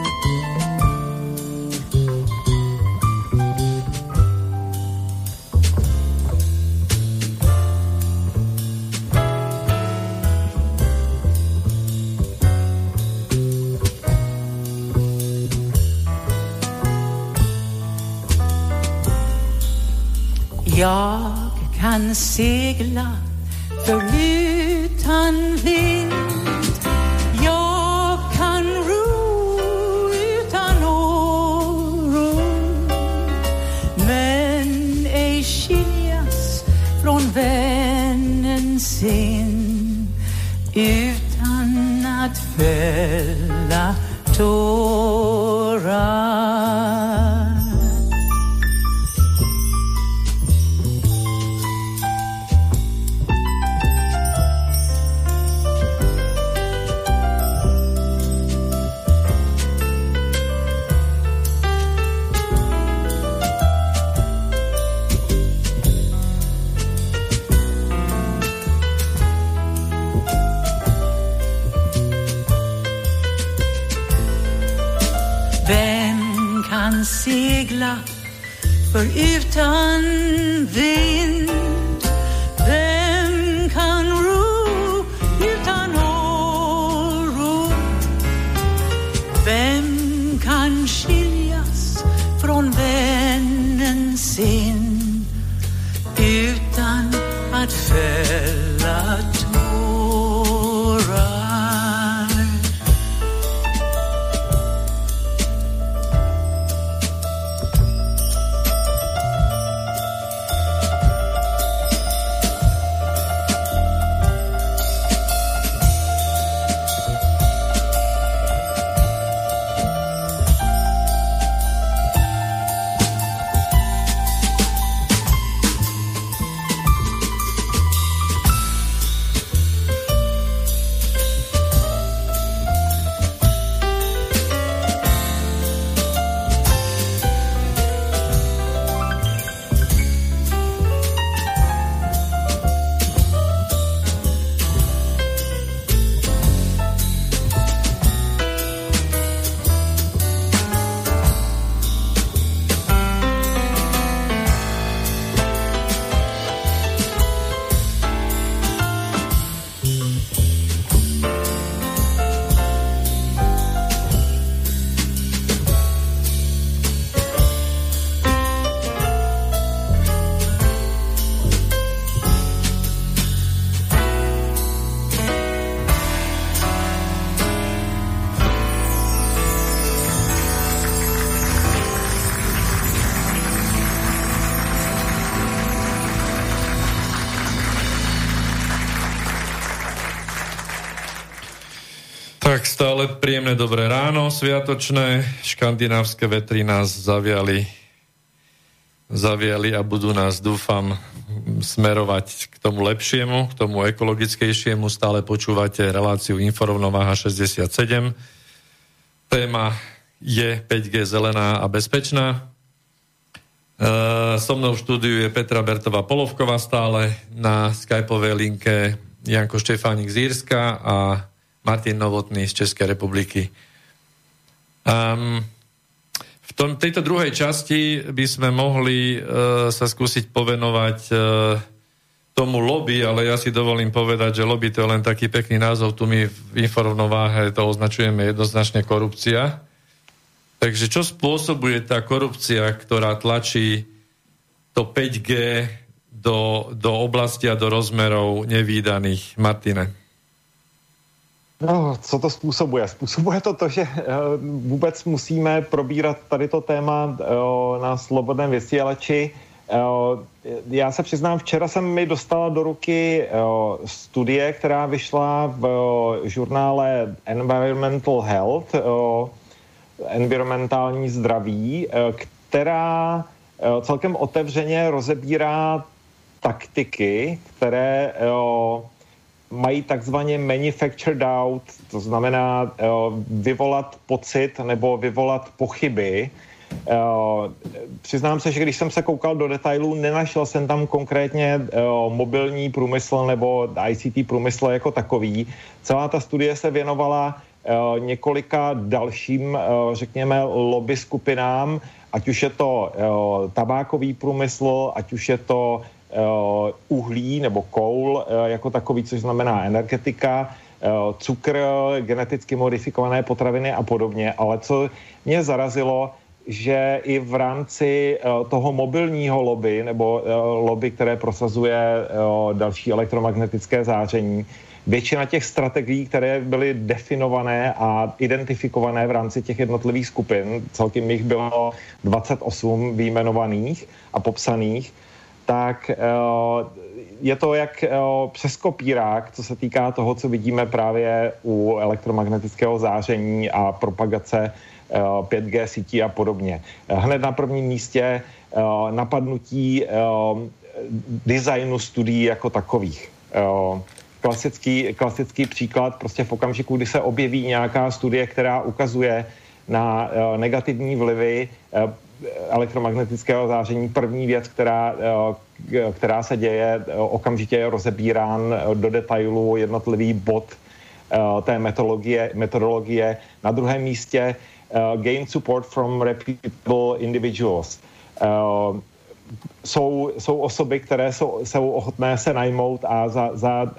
utan att fälla tårar. Jag kan segla förutan vind. Jag kan ro utan oro. Men ej skiljas från vännen sin utan att fälla tårar. Segla förutan vind. Vem kan ro utan oro? Vem kan skiljas från vännen sin utan att fälla tårar? Tak stále príjemné dobré ráno, sviatočné. Škandinávske vetry nás zaviali a budú nás, dúfam, smerovať k tomu lepšiemu, k tomu ekologickejšiemu. Stále počúvate reláciu InfoRovnováha 67. Téma je 5G zelená a bezpečná. So mnou v štúdiu je Petra Bertová-Polovková, stále na skypovej linke Janko Štefánik z Írska a Martin Novotný z Českej republiky. V tejto druhej časti by sme mohli sa skúsiť povenovať tomu lobby, ale ja si dovolím povedať, že lobby to je len taký pekný názov, tu my v Inforovnováhe to označujeme jednoznačne korupcia. Takže čo spôsobuje tá korupcia, ktorá tlačí to 5G do oblasti a do rozmerov nevídaných? Martine. No, co to způsobuje? Způsobuje to, že vůbec musíme probírat tady to téma na Slobodném vysílači. Já se přiznám, včera jsem mi dostala do ruky studie, která vyšla v žurnále Environmental Health, environmentální zdraví, která celkem otevřeně rozebírá taktiky, které mají takzvaně manufactured doubt, to znamená vyvolat pocit nebo vyvolat pochyby. Přiznám se, že když jsem se koukal do detailů, nenašel jsem tam konkrétně mobilní průmysl nebo ICT průmysl jako takový. Celá ta studie se věnovala několika dalším, řekněme, lobby skupinám, ať už je to tabákový průmysl, ať už je to uhlí nebo koul jako takový, což znamená energetika, cukr, geneticky modifikované potraviny a podobně. Ale co mě zarazilo, že i v rámci toho mobilního lobby nebo lobby, které prosazuje další elektromagnetické záření, většina těch strategií, které byly definované a identifikované v rámci těch jednotlivých skupin, celkem jich bylo 28 vyjmenovaných a popsaných, tak je to jak přes kopírák, co se týká toho, co vidíme právě u elektromagnetického záření a propagace 5G sítí a podobně. Hned na prvním místě napadnutí designu studií jako takových. Klasický příklad, prostě v okamžiku, kdy se objeví nějaká studie, která ukazuje na negativní vlivy elektromagnetického záření, první věc, která se děje, okamžitě je rozebírán do detailu jednotlivý bod té metodologie. Na druhém místě gain support from reputable individuals. Jsou osoby, které jsou ochotné se najmout a za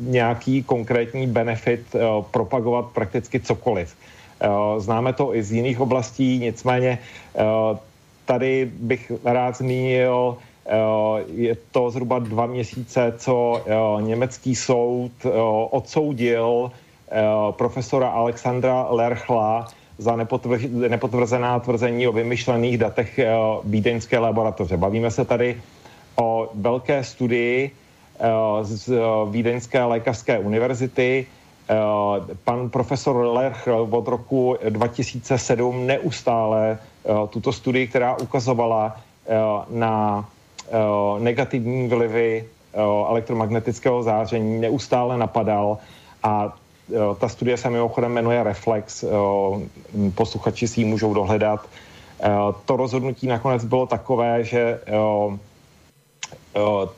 nějaký konkrétní benefit propagovat prakticky cokoliv. Známe to i z jiných oblastí, nicméně tady bych rád zmínil, je to zhruba 2 měsíce, co německý soud odsoudil profesora Alexandra Lerchla za nepotvrzená tvrzení o vymyšlených datech vídeňské laboratoře. Bavíme se tady o velké studii z Vídeňské lékařské univerzity. Pan profesor Lerchl od roku 2007 neustále tuto studii, která ukazovala na negativní vlivy elektromagnetického záření, neustále napadal. A ta studie se mimochodem jmenuje Reflex, posluchači si ji můžou dohledat. To rozhodnutí nakonec bylo takové, že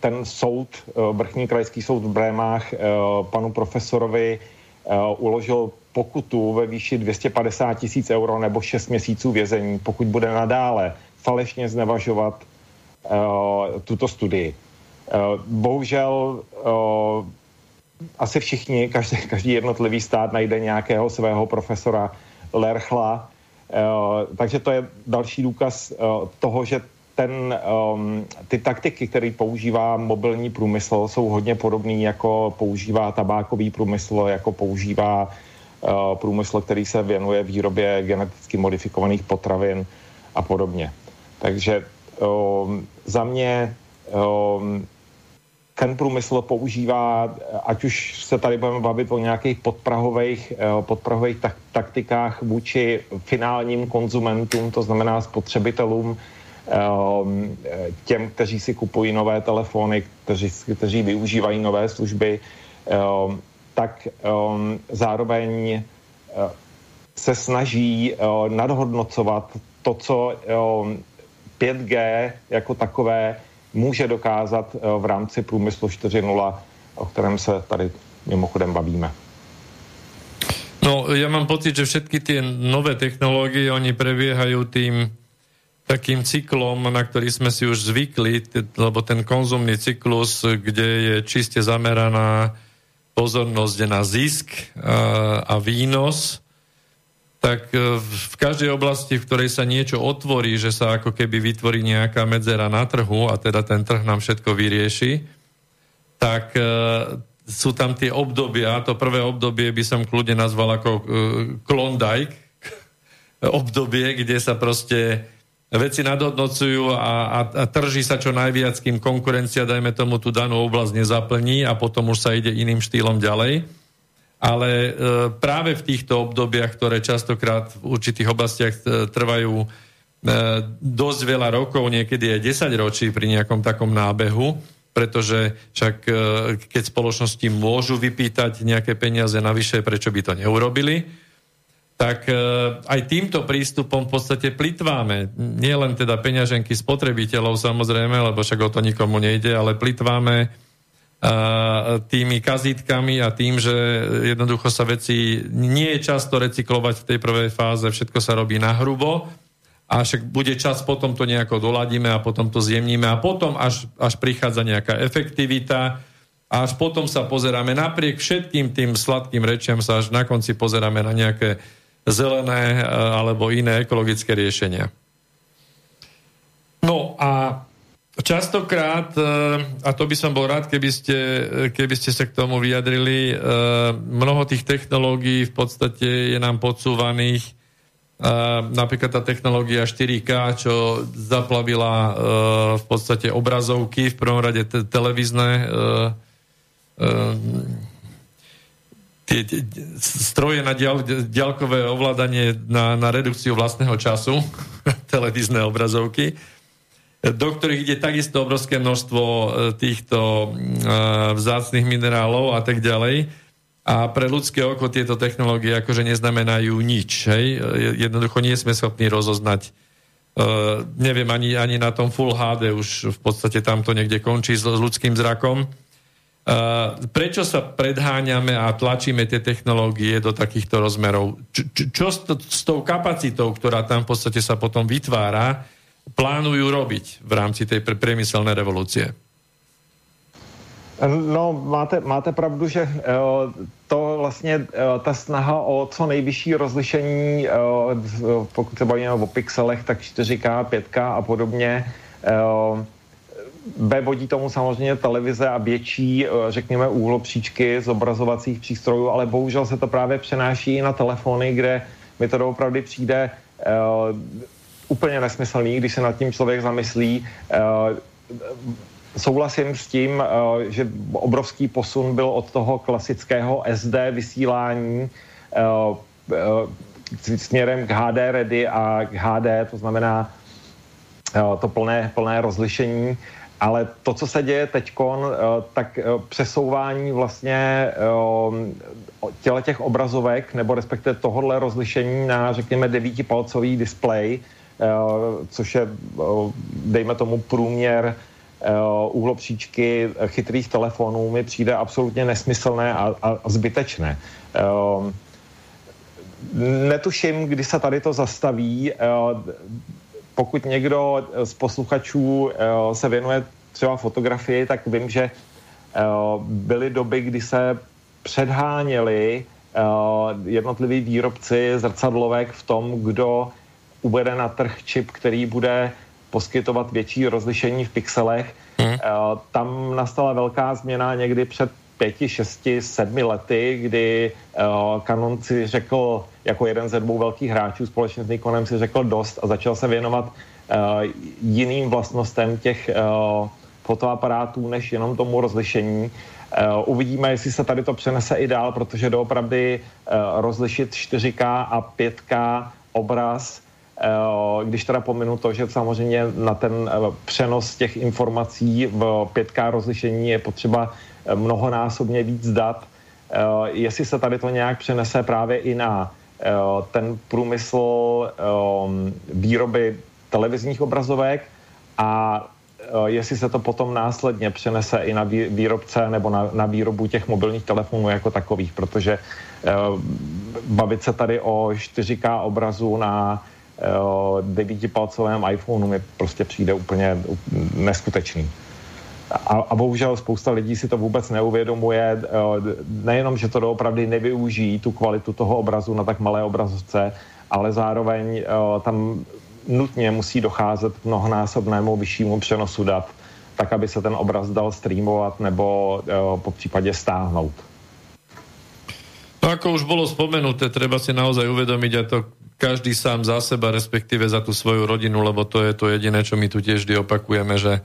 ten soud, vrchní krajský soud v Brémách, panu profesorovi uložil pokutu ve výši 250 000 euro nebo 6 měsíců vězení, pokud bude nadále falešně znevažovat tuto studii. Bohužel asi všichni, každý jednotlivý stát najde nějakého svého profesora Lerchla, takže to je další důkaz toho, že ty taktiky, které používá mobilní průmysl, jsou hodně podobné, jako používá tabákový průmysl, jako používá průmysl, který se věnuje výrobě geneticky modifikovaných potravin a podobně. Takže za mě ten průmysl používá, ať už se tady budeme bavit o nějakých podprahových taktikách vůči finálním konzumentům, to znamená spotřebitelům, těm, kteří si kupují nové telefony, kteří využívají nové služby, tak zároveň se snaží nadhodnocovat to, co 5G jako takové může dokázat v rámci průmyslu 4.0, o kterém se tady mimochodem bavíme. No, ja mám pocit, že všetky tie nové technológie, oni prebiehajú tým takým cyklom, na ktorý sme si už zvykli, lebo ten konzumný cyklus, kde je čiste zameraná pozornosť na zisk a výnos, tak v každej oblasti, v ktorej sa niečo otvorí, že sa ako keby vytvorí nejaká medzera na trhu a teda ten trh nám všetko vyrieši, tak sú tam tie obdobia. To prvé obdobie by som kľudne nazval ako Klondike, obdobie, kde sa proste veci nadhodnocujú a trží sa čo najviac, kým konkurencia, dajme tomu, tú danú oblasť nezaplní a potom už sa ide iným štýlom ďalej. Ale práve v týchto obdobiach, ktoré častokrát v určitých oblastiach trvajú dosť veľa rokov, niekedy aj 10 ročí pri nejakom takom nábehu, pretože však keď spoločnosti môžu vypýtať nejaké peniaze navyše, prečo by to neurobili, tak aj týmto prístupom v podstate plitváme. Nie len teda peňaženky spotrebiteľov samozrejme, lebo však o to nikomu nejde, ale plitváme tými kazítkami a tým, že jednoducho sa veci nie je často recyklovať v tej prvej fáze, všetko sa robí nahrubo a však bude čas, potom to nejako doladíme a potom to zjemníme a potom až prichádza nejaká efektivita a až potom sa pozeráme, napriek všetkým tým sladkým rečiam sa až na konci pozeráme na nejaké zelené alebo iné ekologické riešenia. No a častokrát, a to by som bol rád, keby ste sa k tomu vyjadrili, mnoho tých technológií v podstate je nám podsúvaných, napríklad tá technológia 4K, čo zaplavila v podstate obrazovky, v prvom rade televízne stroje na diaľkové ovládanie na redukciu vlastného času, televízne obrazovky, do ktorých ide takisto obrovské množstvo týchto vzácnych minerálov a tak ďalej. A pre ľudské oko tieto technológie akože neznamenajú nič. Hej? Jednoducho nie sme schopní rozoznať. Neviem, ani na tom Full HD už v podstate tam to niekde končí s ľudským zrakom. Prečo sa predháňame a tlačíme tie technológie do takýchto rozmerov? Čo s tou kapacitou, ktorá tam v podstate sa potom vytvára, plánujú robiť v rámci tej priemyselné revolúcie? No, máte pravdu, že to vlastně ta snaha o co nejvyšší rozlišení, pokud se bavíme o pixelech, tak 4K, 5K a podobně, vodí tomu samozřejmě televize a větší, řekněme, úhlopříčky z obrazovacích přístrojů, ale bohužel se to právě přenáší i na telefony, kde mi to doopravdy přijde úplně nesmyslný, když se nad tím člověk zamyslí. Souhlasím s tím, že obrovský posun byl od toho klasického SD vysílání směrem k HD ready a k HD, to znamená to plné rozlišení. Ale to, co se děje teďkon, tak přesouvání vlastně těle těch obrazovek, nebo respektive tohohle rozlišení na, řekněme, 9-palcový displej, což je, dejme tomu, průměr úhlopříčky chytrých telefonů, mi přijde absolutně nesmyslné a zbytečné. Netuším, kdy se tady to zastaví. Pokud někdo z posluchačů se věnuje třeba fotografii, tak vím, že byly doby, kdy se předháněli jednotliví výrobci zrcadlovek v tom, kdo uvede na trh čip, který bude poskytovat větší rozlišení v pixelech. Tam nastala velká změna někdy před 5, 6, 7 lety, kdy Canon si řekl, jako jeden ze dvou velkých hráčů společně s Nikonem, si řekl dost a začal se věnovat jiným vlastnostem těch fotoaparátů než jenom tomu rozlišení. Uvidíme, jestli se tady to přenese i dál, protože doopravdy rozlišit 4K a 5K obraz, když teda pominu to, že samozřejmě na ten přenos těch informací v 5K rozlišení je potřeba mnohonásobně víc dat, jestli se tady to nějak přenese právě i na ten průmysl výroby televizních obrazovek a jestli se to potom následně přenese i na výrobce nebo na výrobu těch mobilních telefonů jako takových, protože bavit se tady o 4K obrazu na 9-palcovém iPhoneu mi prostě přijde úplně neskutečný. A bohužel spousta lidí si to vůbec neuvědomuje, nejenom, že to doopravdy nevyužijí tu kvalitu toho obrazu na tak malé obrazovce, ale zároveň tam nutně musí docházet k mnohonásobnému vyššímu přenosu dat, tak, aby se ten obraz dal streamovat nebo po případě stáhnout. No ako už bolo spomenuté, treba si naozaj uvedomiť a to každý sám za seba, respektíve za tú svoju rodinu, lebo to je to jediné, čo my tu tiež vždy opakujeme, že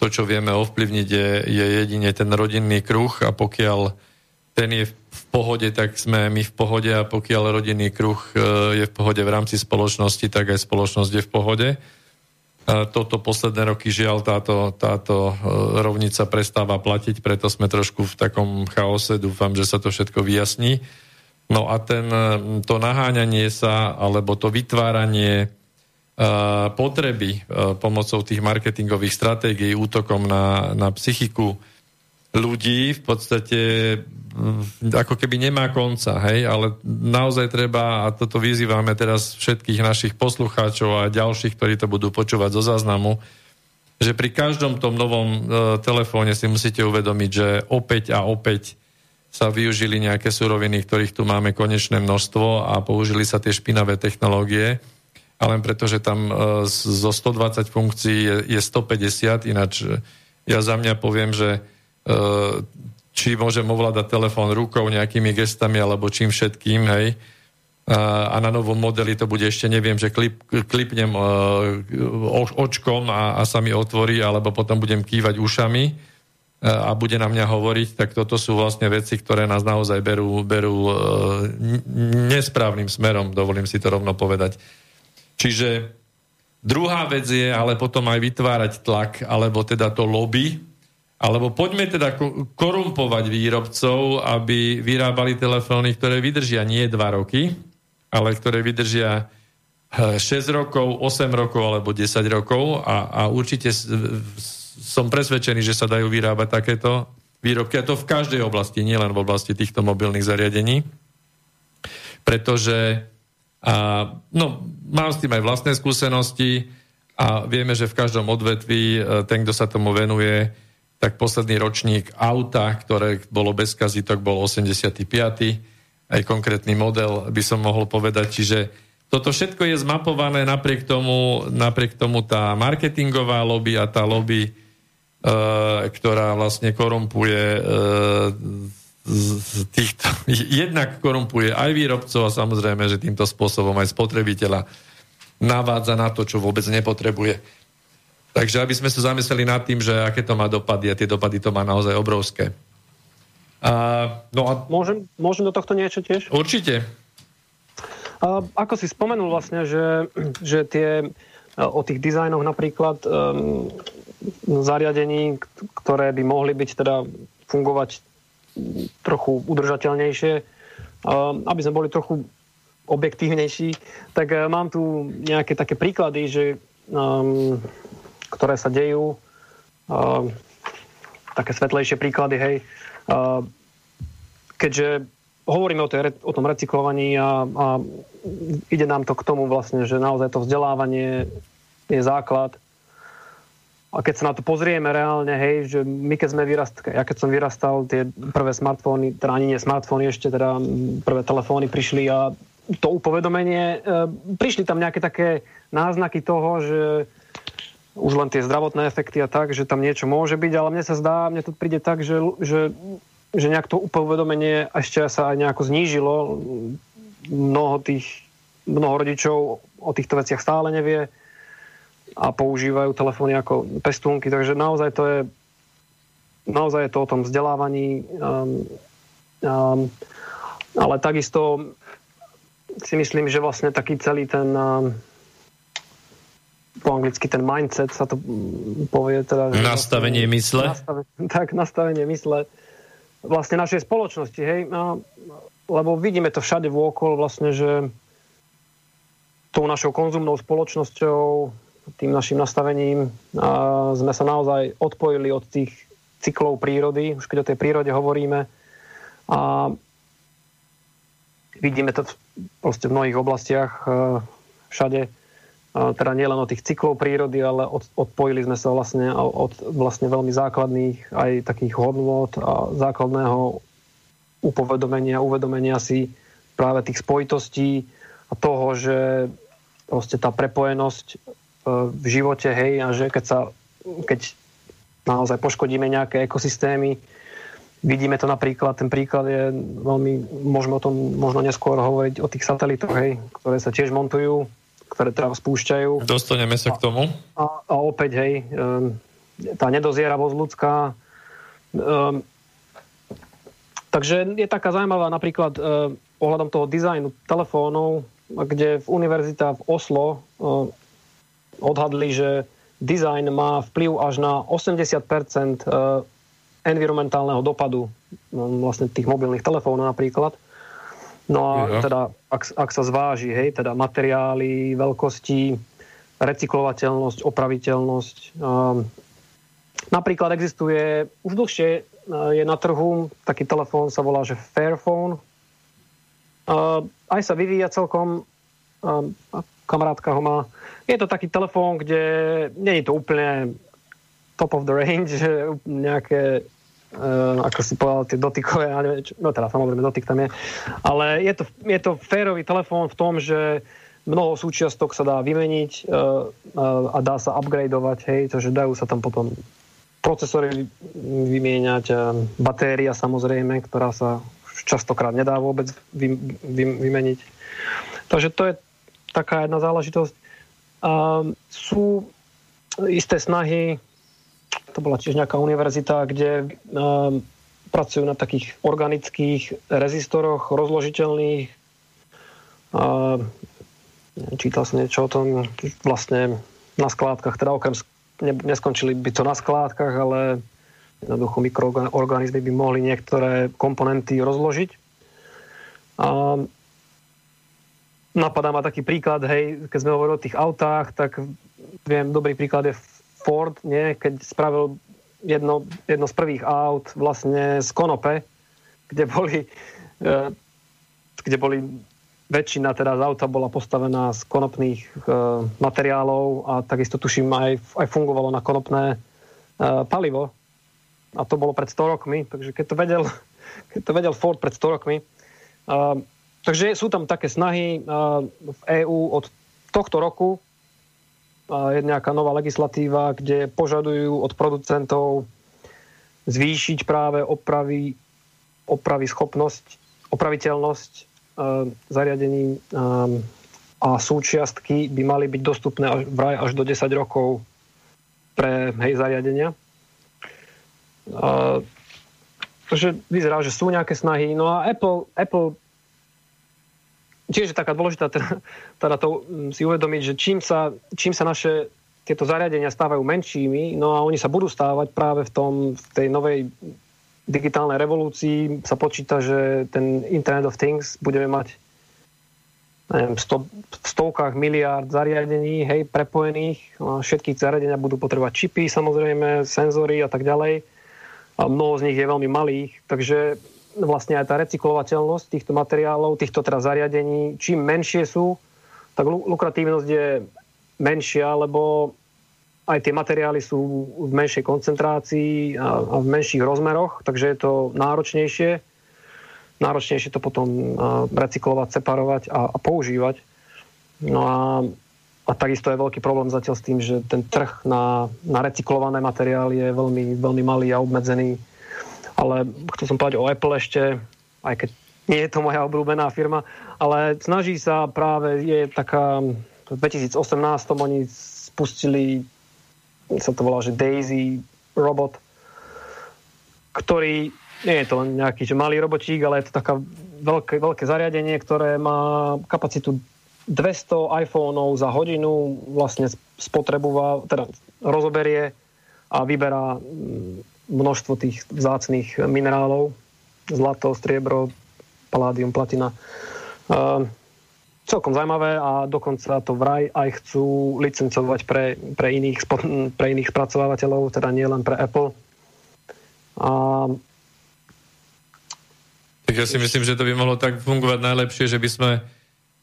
to, čo vieme ovplyvniť, je jedine ten rodinný kruh a pokiaľ ten je v pohode, tak sme my v pohode a pokiaľ rodinný kruh je v pohode v rámci spoločnosti, tak aj spoločnosť je v pohode. A toto posledné roky žiaľ táto rovnica prestáva platiť, preto sme trošku v takom chaose, dúfam, že sa to všetko vyjasní. No a to naháňanie sa, alebo to vytváranie potreby pomocou tých marketingových stratégií útokom na psychiku ľudí v podstate ako keby nemá konca, hej, ale naozaj treba, a toto vyzývame teraz všetkých našich poslucháčov a ďalších, ktorí to budú počúvať zo záznamu, že pri každom tom novom telefóne si musíte uvedomiť, že opäť a opäť sa využili nejaké suroviny, ktorých tu máme konečné množstvo a použili sa tie špinavé technológie. A len preto, že tam zo 120 funkcií je 150, ináč ja za mňa poviem, že či môžem ovládať telefón rukou, nejakými gestami, alebo čím všetkým, hej. A na novom modeli to bude ešte, neviem, že klipnem očkom a sa mi otvorí, alebo potom budem kývať ušami a bude na mňa hovoriť, tak toto sú vlastne veci, ktoré nás naozaj berú nesprávnym smerom, dovolím si to rovno povedať. Čiže druhá vec je, ale potom aj vytvárať tlak, alebo teda to lobby, alebo poďme teda korumpovať výrobcov, aby vyrábali telefóny, ktoré vydržia nie 2 roky, ale ktoré vydržia 6 rokov, 8 rokov alebo 10 rokov a určite som presvedčený, že sa dajú vyrábať takéto výrobky a to v každej oblasti, nielen v oblasti týchto mobilných zariadení, pretože mám s tým aj vlastné skúsenosti a vieme, že v každom odvetví ten, kto sa tomu venuje, tak posledný ročník auta, ktoré bolo bez kazitok, bol 85. Aj konkrétny model by som mohol povedať. Čiže toto všetko je zmapované, napriek tomu tá marketingová lobby a tá lobby, ktorá vlastne korumpuje z týchto, jednak korumpuje aj výrobcov a samozrejme, že týmto spôsobom aj spotrebiteľa navádza na to, čo vôbec nepotrebuje. Takže aby sme sa zamysleli nad tým, že aké to má dopady a tie dopady to má naozaj obrovské. Môžem do tohto niečo tiež? Určite. Ako si spomenul vlastne, že tie o tých dizajnoch napríklad zariadení, ktoré by mohli byť teda fungovať trochu udržateľnejšie, aby sme boli trochu objektívnejší, tak mám tu nejaké také príklady, že, ktoré sa dejú, také svetlejšie príklady, hej. Keďže hovoríme o tom recyklovaní a ide nám to k tomu vlastne, že naozaj to vzdelávanie je základ. A keď sa na to pozrieme reálne, hej, že my keď sme vyrastali, ja keď som vyrastal, tie prvé smartfóny, teda ani nie smartfóny, ešte teda prvé telefóny prišli a to upovedomenie, prišli tam nejaké také náznaky toho, že už len tie zdravotné efekty a tak, že tam niečo môže byť, ale mne to príde tak, že nejak to upovedomenie ešte sa aj nejako znížilo. Mnoho rodičov o týchto veciach stále nevie. a používajú telefóny ako pestúnky, takže naozaj je to o tom vzdelávaní, ale takisto si myslím, že vlastne taký celý ten po anglicky ten mindset sa to povie, teda nastavenie mysle. Nastavenie mysle vlastne našej spoločnosti, hej, lebo vidíme to všade vôkol vlastne, že tou našou konzumnou spoločnosťou, tým našim nastavením sme sa naozaj odpojili od tých cyklov prírody, už keď o tej prírode hovoríme, a vidíme to proste v mnohých oblastiach všade, teda nielen od tých cyklov prírody, ale odpojili sme sa vlastne od vlastne veľmi základných aj takých hodnôt a základného uvedomenia si práve tých spojitostí a toho, že proste tá prepojenosť v živote, hej, a že keď naozaj poškodíme nejaké ekosystémy. Vidíme to napríklad, ten príklad je veľmi, môžeme o tom možno neskôr hovoriť, o tých satelitoch, hej, ktoré sa tiež montujú, ktoré teda spúšťajú. Dostaneme sa k tomu. A opäť, hej, tá nedozieravosť ľudská. Takže je taká zaujímavá napríklad ohľadom toho dizajnu telefónov, kde v univerzita v Oslo odhadli, že dizajn má vplyv až na 80% environmentálneho dopadu vlastne tých mobilných telefónov napríklad. No a teda, ak sa zváži, hej, teda materiály, veľkosti, recyklovateľnosť, opraviteľnosť. Napríklad existuje, už dlhšie je na trhu, taký telefón sa volá, že Fairphone. Aj sa vyvíja celkom, kamarátka ho má. Je to taký telefón, kde nie je to úplne top of the range, že nejaké, ako si povedal, tie dotykové, no teda samozrejme dotyk tam je, ale je to férový telefón v tom, že mnoho súčiastok sa dá vymeniť a dá sa upgradeovať, hej, takže dajú sa tam potom procesory vymieňať, batéria samozrejme, ktorá sa častokrát nedá vôbec vymeniť. Takže to je taká jedna záležitosť. Sú isté snahy, to bola tiež nejaká univerzita, kde pracujú na takých organických rezistoroch, rozložiteľných. Čítal som niečo o tom vlastne na skládkach, teda okrem neskončili by to na skládkach, ale jednoducho mikroorganizmy by mohli niektoré komponenty rozložiť. Napadá ma taký príklad, hej, keď sme hovorili o tých autách, tak viem, dobrý príklad je Ford, nie? Keď spravil jedno z prvých aut vlastne z konope, kde boli väčšina teda z auta bola postavená z konopných materiálov a takisto tuším aj fungovalo na konopné palivo. A to bolo pred 100 rokmi, takže keď to vedel Ford pred 100 rokmi, takže sú tam také snahy v EU od tohto roku. Je nejaká nová legislatíva, kde požadujú od producentov zvýšiť práve opraviteľnosť zariadení a súčiastky by mali byť dostupné až do 10 rokov pre zariadenia. Takže vyzerá, že sú nejaké snahy. No a Apple tiež je taká dôležitá teda to si uvedomiť, že čím sa naše tieto zariadenia stávajú menšími, no a oni sa budú stávať práve v tej novej digitálnej revolúcii, sa počíta, že ten Internet of Things budeme mať v stovkách miliárd zariadení, hej, prepojených. Všetky zariadenia budú potrebovať čipy, samozrejme, senzory a tak ďalej. A mnoho z nich je veľmi malých, takže vlastne aj tá recyklovateľnosť týchto materiálov, týchto teda zariadení, čím menšie sú, tak lukratívnosť je menšia, lebo aj tie materiály sú v menšej koncentrácii a v menších rozmeroch, takže je to náročnejšie. Náročnejšie to potom recyklovať, separovať a používať. No a takisto je veľký problém zatiaľ s tým, že ten trh na recyklované materiály je veľmi, veľmi malý a obmedzený. Ale chcel som povedať o Apple ešte, aj keď nie je to moja obľúbená firma, ale snaží sa práve, je taká, v 2018 oni spustili, sa to volá, že Daisy Robot, ktorý, nie je to nejaký že malý robotík, ale je to taká veľké zariadenie, ktoré má kapacitu 200 iPhone-ov za hodinu, vlastne spotrebová, teda rozoberie a vyberá množstvo tých vzácnych minerálov, zlato, striebro, paládium, platina. Celkom zaujímavé a dokonca to vraj aj chcú licencovať pre iných spracovávateľov, teda nie len pre Apple. Tak ja si myslím, že to by mohlo tak fungovať najlepšie, že by sme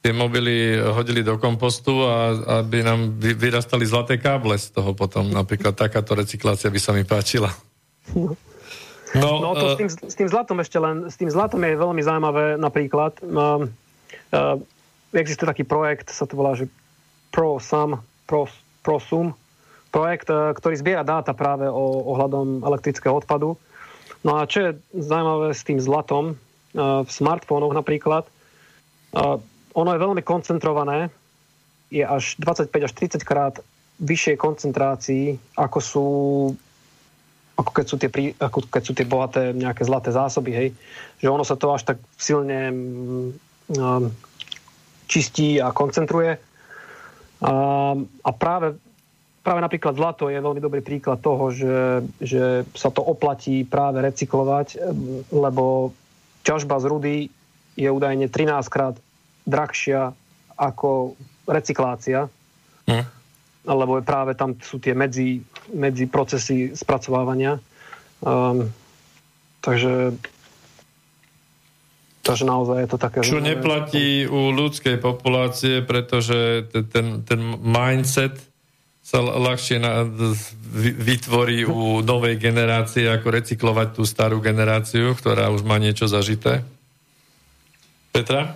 tie mobily hodili do kompostu a aby nám vyrastali zlaté káble z toho potom. Napríklad takáto recyklácia by sa mi páčila. No to s tým zlatom ešte len. S tým zlatom je veľmi zaujímavé napríklad. Existuje taký projekt, sa to volá, že ProSum, projekt, ktorý zbiera dáta práve ohľadom elektrického odpadu. No a čo je zaujímavé s tým zlatom v smartfónoch napríklad, ono je veľmi koncentrované, je až 25 až 30 krát vyššej koncentrácii, ako keď sú tie bohaté nejaké zlaté zásoby, hej. Že ono sa to až tak silne čistí a koncentruje. A práve napríklad zlato je veľmi dobrý príklad toho, že sa to oplatí práve recyklovať, lebo ťažba z rudy je údajne 13 krát drahšia ako recyklácia, lebo je práve tam sú tie medzi procesy spracovávania. Takže naozaj je to také... Čo neplatí u ľudskej populácie, pretože ten mindset sa ľahšie vytvorí u novej generácie, ako recyklovať tú starú generáciu, ktorá už má niečo zažité. Petra?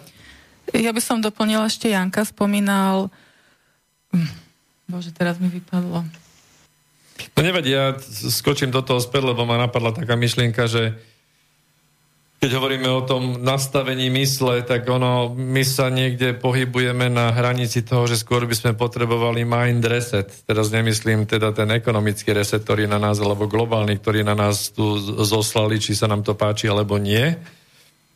Ja by som doplnila ešte, Janka spomínal... Bože, teraz mi vypadlo. No nevadí, ja skočím do toho späť, lebo ma napadla taká myšlienka, že keď hovoríme o tom nastavení mysle, tak my sa niekde pohybujeme na hranici toho, že skôr by sme potrebovali mind reset. Teraz nemyslím teda ten ekonomický reset, ktorý na nás, alebo globálny, ktorý na nás tu zoslali, či sa nám to páči, alebo nie.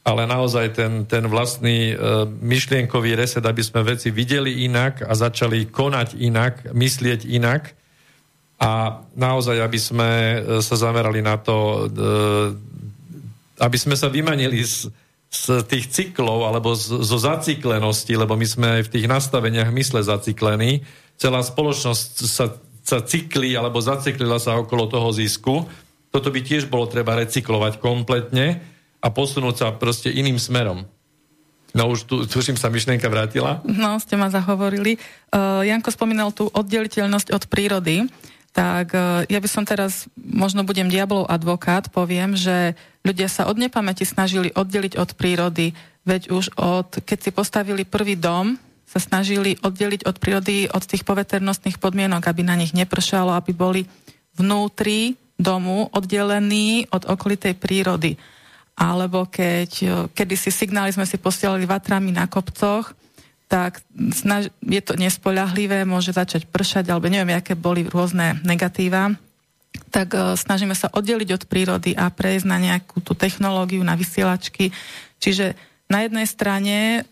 Ale naozaj ten vlastný myšlienkový reset, aby sme veci videli inak a začali konať inak, myslieť inak. A naozaj, aby sme sa zamerali na to... aby sme sa vymanili z tých cyklov alebo zo zaciklenosti, lebo my sme aj v tých nastaveniach mysle zaciklení. Celá spoločnosť sa cyklí alebo zaciklila sa okolo toho zisku. Toto by tiež bolo treba recyklovať kompletne a posunúť sa proste iným smerom. No už tuším sa myšlienka vrátila. No, ste ma zahovorili. Janko spomínal tú oddeliteľnosť od prírody. Tak ja by som teraz, možno budem diablov advokát, poviem, že ľudia sa od nepamäti snažili oddeliť od prírody, veď už keď si postavili prvý dom, sa snažili oddeliť od prírody, od tých poveternostných podmienok, aby na nich nepršalo, aby boli vnútri domu oddelení od okolitej prírody. Alebo kedysi signály sme si posielali vatrami na kopcoch, tak je to nespoľahlivé, môže začať pršať, alebo neviem, aké boli rôzne negatíva, tak snažíme sa oddeliť od prírody a prejsť na nejakú tú technológiu, na vysielačky. Čiže na jednej strane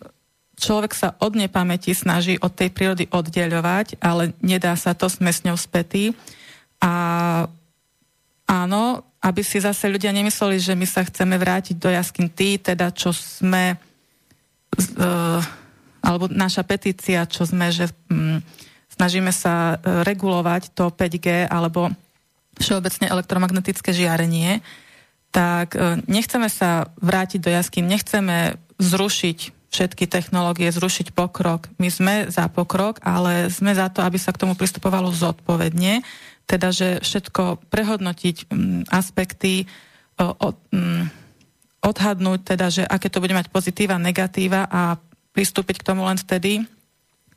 človek sa od nepamäti snaží od tej prírody oddeľovať, ale nedá sa to, sme s ňou spätí. A áno, aby si zase ľudia nemysleli, že my sa chceme vrátiť do jaskyn, teda čo sme... alebo naša petícia, čo sme, že snažíme sa regulovať to 5G alebo všeobecne elektromagnetické žiarenie, tak nechceme sa vrátiť do jaskýň, nechceme zrušiť všetky technológie, zrušiť pokrok. My sme za pokrok, ale sme za to, aby sa k tomu pristupovalo zodpovedne, teda, že všetko prehodnotiť aspekty, odhadnúť, teda, že aké to bude mať pozitíva, negatíva a pristúpiť k tomu len vtedy,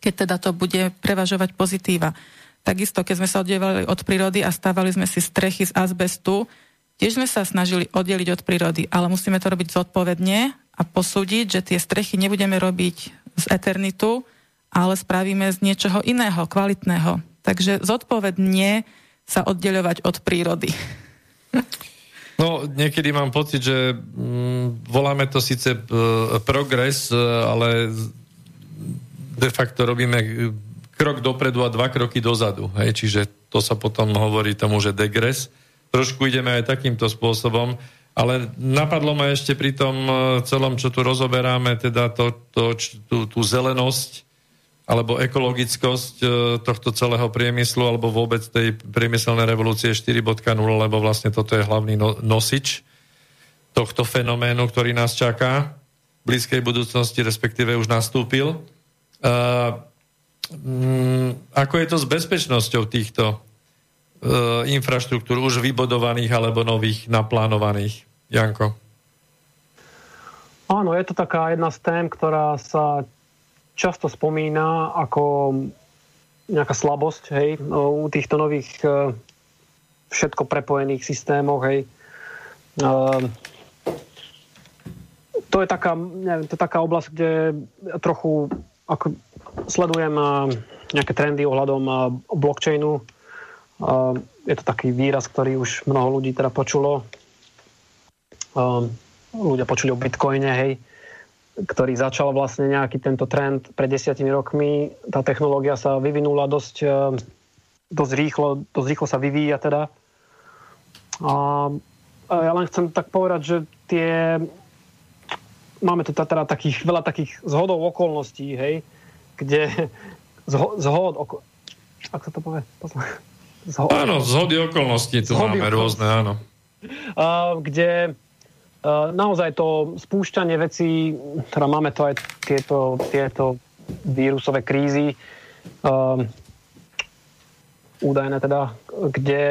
keď teda to bude prevažovať pozitíva. Takisto, keď sme sa oddelili od prírody a stávali sme si strechy z azbestu, tiež sme sa snažili oddeliť od prírody, ale musíme to robiť zodpovedne a posúdiť, že tie strechy nebudeme robiť z eternitu, ale spravíme z niečoho iného, kvalitného. Takže zodpovedne sa oddeľovať od prírody. No, niekedy mám pocit, že voláme to síce progres, ale de facto robíme krok dopredu a 2 kroky dozadu. Hej? Čiže to sa potom hovorí tomu, že degres. Trošku ideme aj takýmto spôsobom, ale napadlo ma ešte pri tom celom, čo tu rozoberáme, teda tú zelenosť alebo ekologickosť tohto celého priemyslu alebo vôbec tej priemyselnej revolúcie 4.0, lebo vlastne toto je hlavný nosič tohto fenoménu, ktorý nás čaká v blízkej budúcnosti, respektíve už nastúpil. Ako je to s bezpečnosťou týchto infraštruktúr už vybudovaných alebo nových naplánovaných? Janko? Áno, je to taká jedna z tém, ktorá sa často spomína ako nejaká slabosť, hej, u týchto nových všetko prepojených systémov, hej. To je taká, neviem, to je taká oblasť, kde trochu ako sledujem nejaké trendy ohľadom blockchainu. Je to taký výraz, ktorý už mnoho ľudí teda počulo. Ľudia počuli o bitcoine, hej, ktorý začal vlastne nejaký tento trend pred 10 rokmi. Tá technológia sa vyvinula dosť rýchlo sa vyvíja teda. A ja len chcem tak povedať, že máme tu teda veľa takých zhodov okolností, hej, kde ako sa to povie? Áno, zhody okolností tu máme rôzne, áno. Kde naozaj to spúšťanie vecí, teda máme to aj tieto vírusové krízy, údajné teda, kde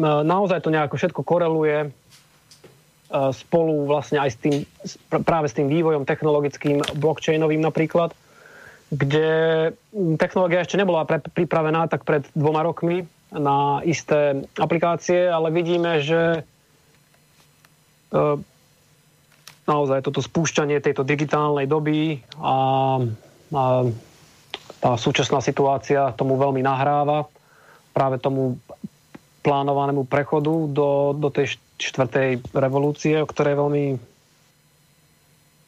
naozaj to nejako všetko koreluje spolu vlastne aj práve s tým vývojom technologickým, blockchainovým napríklad, kde technológia ešte nebola pripravená tak pred 2 rokmi na isté aplikácie, ale vidíme, že naozaj toto spúšťanie tejto digitálnej doby a tá súčasná situácia tomu veľmi nahráva, práve tomu plánovanému prechodu do tej 4. revolúcie, o ktorej veľmi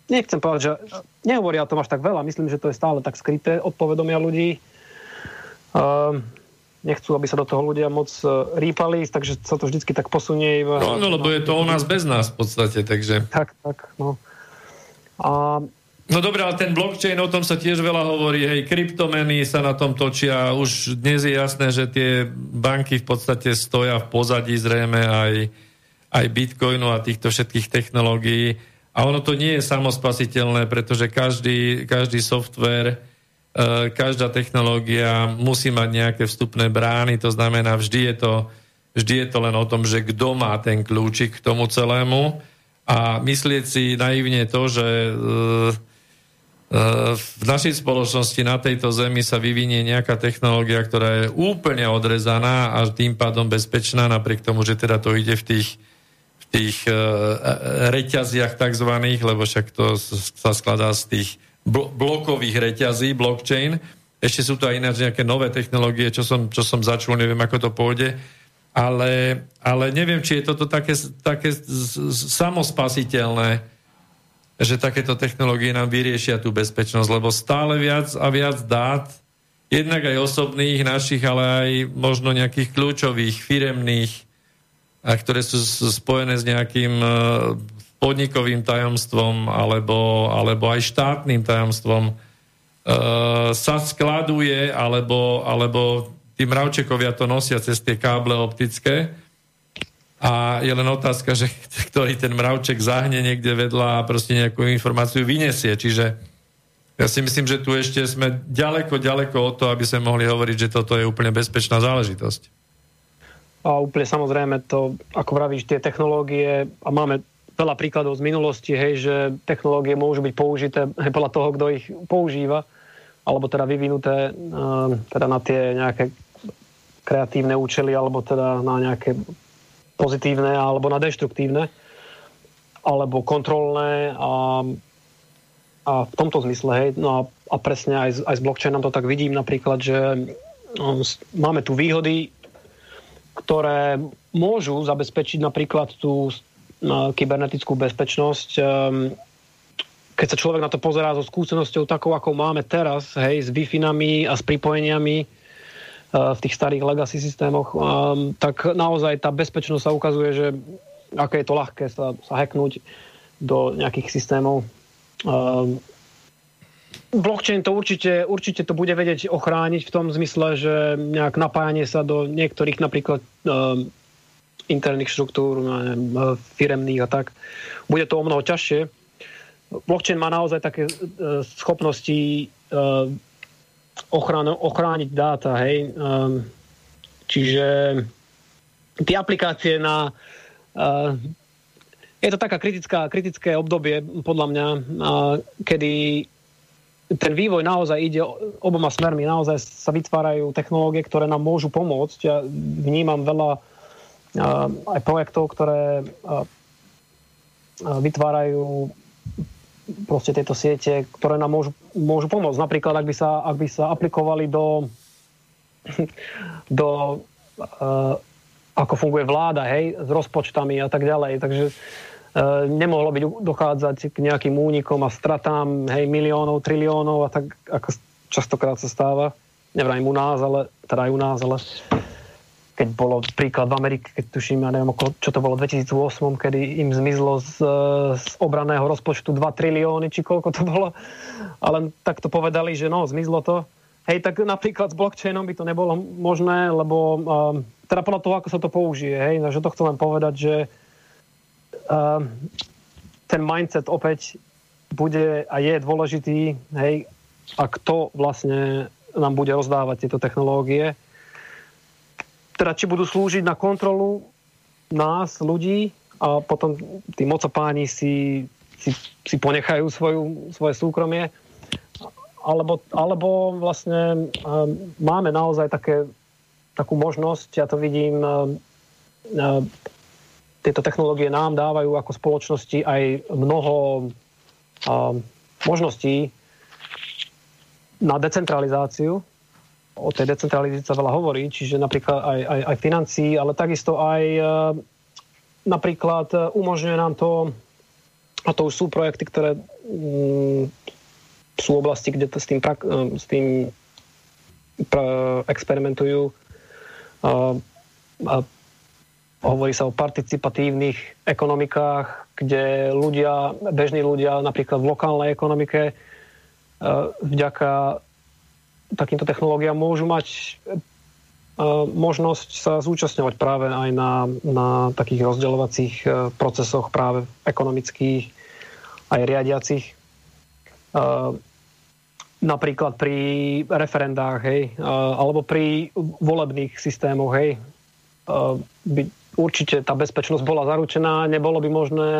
nechcem povedať, že nehovoria o tom až tak veľa, myslím, že to je stále tak skryté od povedomia ľudí. Nechcú, aby sa do toho ľudia moc rýpali, takže sa to vždycky tak posunie. No, lebo je to o nás bez nás v podstate, takže... Tak, no. No dobré, ale ten blockchain, o tom sa tiež veľa hovorí, hej, kryptomeny sa na tom točia, už dnes je jasné, že tie banky v podstate stoja v pozadí zrejme aj bitcoinu a týchto všetkých technológií. A ono to nie je samospasiteľné, pretože každý software, každá technológia musí mať nejaké vstupné brány, to znamená, vždy je to len o tom, že kto má ten kľúčik k tomu celému a myslieť si naivne to, že v našej spoločnosti na tejto zemi sa vyvinie nejaká technológia, ktorá je úplne odrezaná a tým pádom bezpečná, napriek tomu, že teda to ide v tých reťaziach takzvaných, lebo však to sa skladá z tých blokových reťazí, blockchain. Ešte sú to aj ináč nejaké nové technológie, čo som začul, neviem, ako to pôjde, ale neviem, či je toto také samospasiteľné, že takéto technológie nám vyriešia tú bezpečnosť, lebo stále viac a viac dát, jednak aj osobných, našich, ale aj možno nejakých kľúčových, firemných, a ktoré sú spojené s nejakým podnikovým tajomstvom alebo aj štátnym tajomstvom sa skladuje alebo tí mravčekovia to nosia cez tie káble optické a je len otázka, že ktorý ten mravček zahne niekde vedľa a proste nejakú informáciu vyniesie. Čiže ja si myslím, že tu ešte sme ďaleko od toho, aby sme mohli hovoriť, že toto je úplne bezpečná záležitosť. A úplne samozrejme to, ako vravíš, tie technológie a máme veľa príkladov z minulosti, hej, že technológie môžu byť použité podľa toho, kto ich používa, alebo teda vyvinuté teda na tie nejaké kreatívne účely, alebo teda na nejaké pozitívne, alebo na deštruktívne, alebo kontrolné a v tomto zmysle, hej, no a presne aj s blockchainom to tak vidím napríklad, že máme tu výhody, ktoré môžu zabezpečiť napríklad tú kybernetickú bezpečnosť. Keď sa človek na to pozerá so skúsenosťou takou, ako máme teraz, hej, s Wi-Finami a s pripojeniami v tých starých legacy systémoch, tak naozaj tá bezpečnosť sa ukazuje, že aké je to ľahké sa hacknúť do nejakých systémov. Blockchain to určite to bude vedieť ochrániť v tom zmysle, že nejak napájanie sa do niektorých napríklad interných štruktúr, firemných a tak, bude to o mnoho ťažšie. Blockchain má naozaj také schopnosti ochrániť dáta, hej. Čiže tie aplikácie na... Je to taká kritické obdobie, podľa mňa, kedy ten vývoj naozaj ide oboma smermi. Naozaj sa vytvárajú technológie, ktoré nám môžu pomôcť. Ja vnímam veľa aj projektov, ktoré vytvárajú proste tieto siete, ktoré nám môžu pomôcť. Napríklad, ak by sa aplikovali do ako funguje vláda, hej, s rozpočtami a tak ďalej. Takže nemohlo byť dochádzať k nejakým únikom a stratám, hej, miliónov, triliónov a tak, ako častokrát sa stáva. Nevrajím u nás, ale keď bolo príklad v Amerike, keď tuším, ja neviem, čo to bolo, 2008, kedy im zmizlo z obranného rozpočtu 2 trilióny, či koľko to bolo. Ale tak to povedali, že no, zmizlo to. Hej, tak napríklad s blockchainom by to nebolo možné, lebo teda podľa toho, ako sa to použije, hej, takže to chcem len povedať, že ten mindset opäť bude a je dôležitý, hej, a kto vlastne nám bude rozdávať tieto technológie. Teda či budú slúžiť na kontrolu nás, ľudí, a potom tí mocopáni si ponechajú svoje súkromie, alebo vlastne máme naozaj takú možnosť, ja to vidím, tieto technológie nám dávajú ako spoločnosti aj mnoho možností na decentralizáciu. O tej decentralizácii sa veľa hovorí, čiže napríklad aj financií, ale takisto aj napríklad umožňuje nám to, a to už sú projekty, ktoré sú oblasti, kde to s tým experimentujú. Hovorí sa o participatívnych ekonomikách, kde bežní ľudia napríklad v lokálnej ekonomike vďaka takýmto technológiám môžu mať možnosť sa zúčastňovať práve aj na takých rozdeľovacích procesoch práve ekonomických aj riadiacich. Napríklad pri referendách, hej, alebo pri volebných systémoch, hej, by určite tá bezpečnosť bola zaručená, nebolo by možné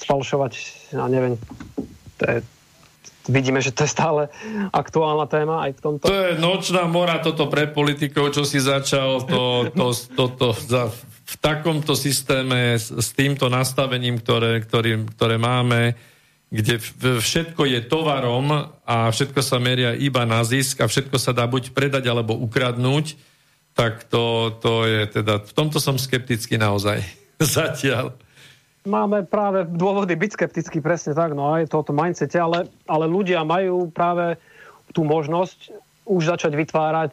sfalšovať, ja neviem, vidíme, že to je stále aktuálna téma aj v tomto. To je nočná mora toto pre politikov, čo si začal v takomto systéme s týmto nastavením, ktoré máme, kde všetko je tovarom a všetko sa meria iba na zisk a všetko sa dá buď predať alebo ukradnúť, tak to je teda... V tomto som skeptický naozaj zatiaľ. Máme práve dôvody byť skeptický, presne tak, no aj toto mindsete, ale ľudia majú práve tú možnosť už začať vytvárať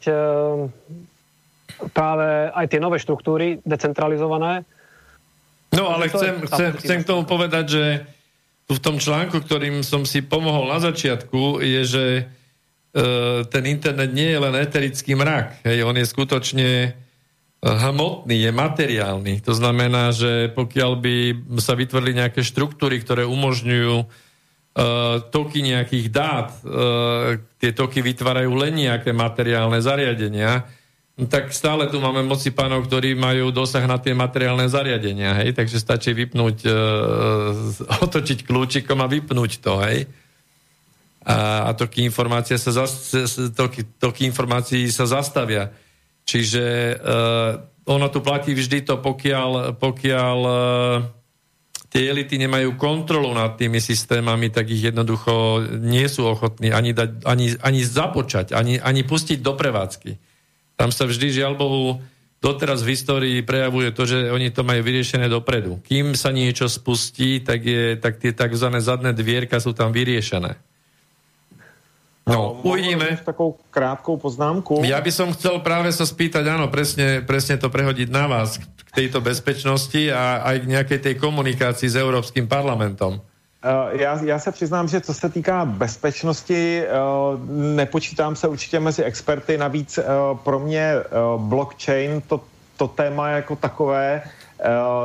práve aj tie nové štruktúry decentralizované. No ale chcem k tomu povedať, že v tom článku, ktorým som si pomohol na začiatku, je, že ten internet nie je len eterický mrak. Hej, on je skutočne hmotný, je materiálny. To znamená, že pokiaľ by sa vytvorili nejaké štruktúry, ktoré umožňujú toky nejakých dát, tie toky vytvárajú len nejaké materiálne zariadenia, tak stále tu máme moci pánov, ktorí majú dosah na tie materiálne zariadenia, hej? Takže stačí vypnúť, otočiť kľúčikom a vypnúť to, hej? A toky informácie sa zastavia. Čiže ono tu platí vždy to, pokiaľ tie elity nemajú kontrolu nad tými systémami, tak ich jednoducho nie sú ochotní ani dať, ani započať, ani pustiť do prevádzky. Tam sa vždy, žiaľ Bohu, doteraz v histórii prejavuje to, že oni to majú vyriešené dopredu. Kým sa niečo spustí, tak tie takzvané zadné dvierka sú tam vyriešené. No, uvidíme. Takou krátkou poznámku. Ja by som chcel práve sa spýtať, áno, presne to prehodiť na vás, k tejto bezpečnosti a aj k nejakej tej komunikácii s Európskym parlamentom. Já se přiznám, že co se týká bezpečnosti, nepočítám se určitě mezi experty, navíc pro mě blockchain, to téma jako takové,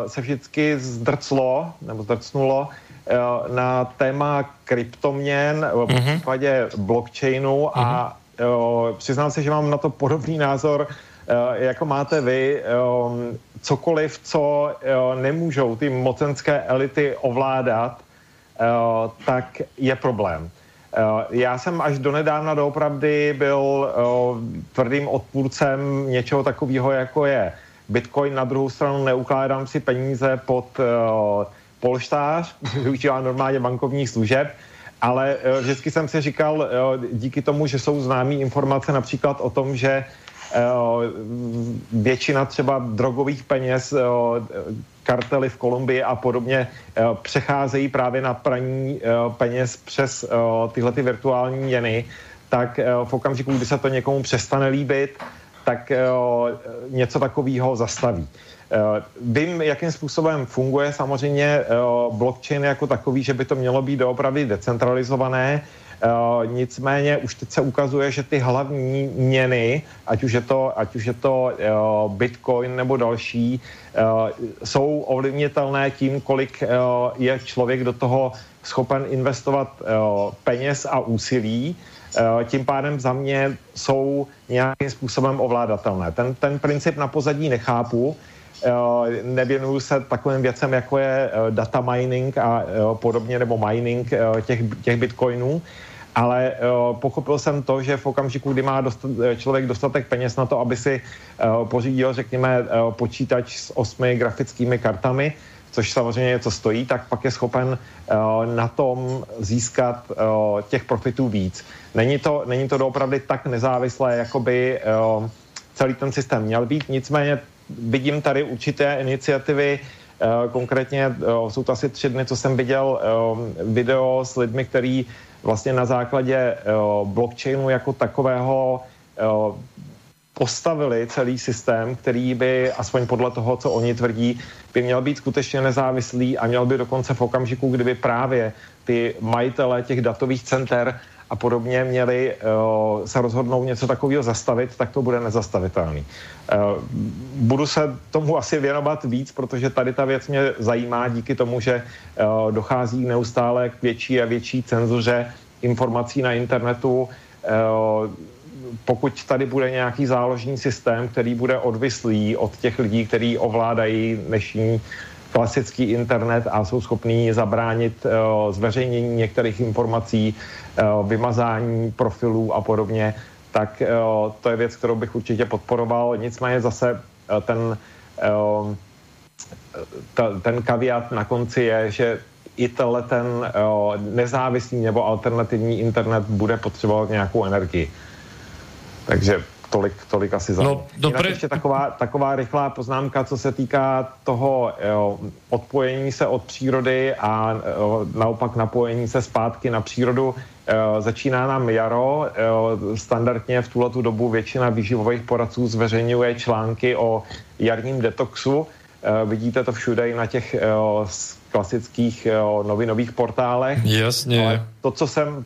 se vždycky zdrcnulo, na téma kryptoměn v případě blockchainu a přiznám se, že mám na to podobný názor, jako máte vy. Cokoliv, co nemůžou ty mocenské elity ovládat, tak je problém. Já jsem až donedávna doopravdy byl tvrdým odpůrcem něčeho takového, jako je Bitcoin. Na druhou stranu neukládám si peníze pod polštář, využívá normálně bankovních služeb, ale vždycky jsem si říkal, díky tomu, že jsou známý informace například o tom, že většina třeba drogových peněz, kartely v Kolumbii a podobně přecházejí právě na praní peněz přes tyhle ty virtuální jeny, tak v okamžiku, kdy se to někomu přestane líbit, tak něco takového zastaví. Vím, jakým způsobem funguje samozřejmě blockchain jako takový, že by to mělo být doopravdy decentralizované, nicméně už teď se ukazuje, že ty hlavní měny, ať už je to Bitcoin nebo další, jsou ovlivnitelné tím, kolik je člověk do toho schopen investovat peněz a úsilí. Tím pádem za mě jsou nějakým způsobem ovládatelné. Ten princip na pozadí nechápu, nevěnuju se takovým věcem, jako je data mining a podobně, nebo mining těch bitcoinů, ale pochopil jsem to, že v okamžiku, kdy má člověk dostatek peněz na to, aby si pořídil, řekněme, počítač s 8 grafickými kartami, což samozřejmě něco stojí, tak pak je schopen na tom získat těch profitů víc. Není to doopravdy tak nezávislé, jako by celý ten systém měl být, nicméně vidím tady určité iniciativy, konkrétně jsou to asi 3 dny, co jsem viděl video s lidmi, který vlastně na základě blockchainu jako takového postavili celý systém, který by, aspoň podle toho, co oni tvrdí, by měl být skutečně nezávislý a měl by dokonce v okamžiku, kdyby právě ty majitele těch datových center a podobně měli se rozhodnout něco takového zastavit, tak to bude nezastavitelný. Budu se tomu asi věnovat víc, protože tady ta věc mě zajímá díky tomu, že dochází neustále k větší a větší cenzuře informací na internetu. Pokud tady bude nějaký záložní systém, který bude odvislý od těch lidí, kteří ovládají dnešní klasický internet a jsou schopní zabránit zveřejnění některých informací, vymazání profilů a podobně, tak to je věc, kterou bych určitě podporoval. Nicméně zase ten kaviát na konci je, že i tenhle ten nezávislý nebo alternativní internet bude potřebovat nějakou energii. Takže tolik asi za mě. No, ještě taková rychlá poznámka, co se týká toho odpojení se od přírody a naopak napojení se zpátky na přírodu. Začíná nám jaro, standardně v tuhletu dobu většina výživových poradců zveřejňuje články o jarním detoxu. Vidíte to všude i na těch klasických novinových portálech. Jasně. Ale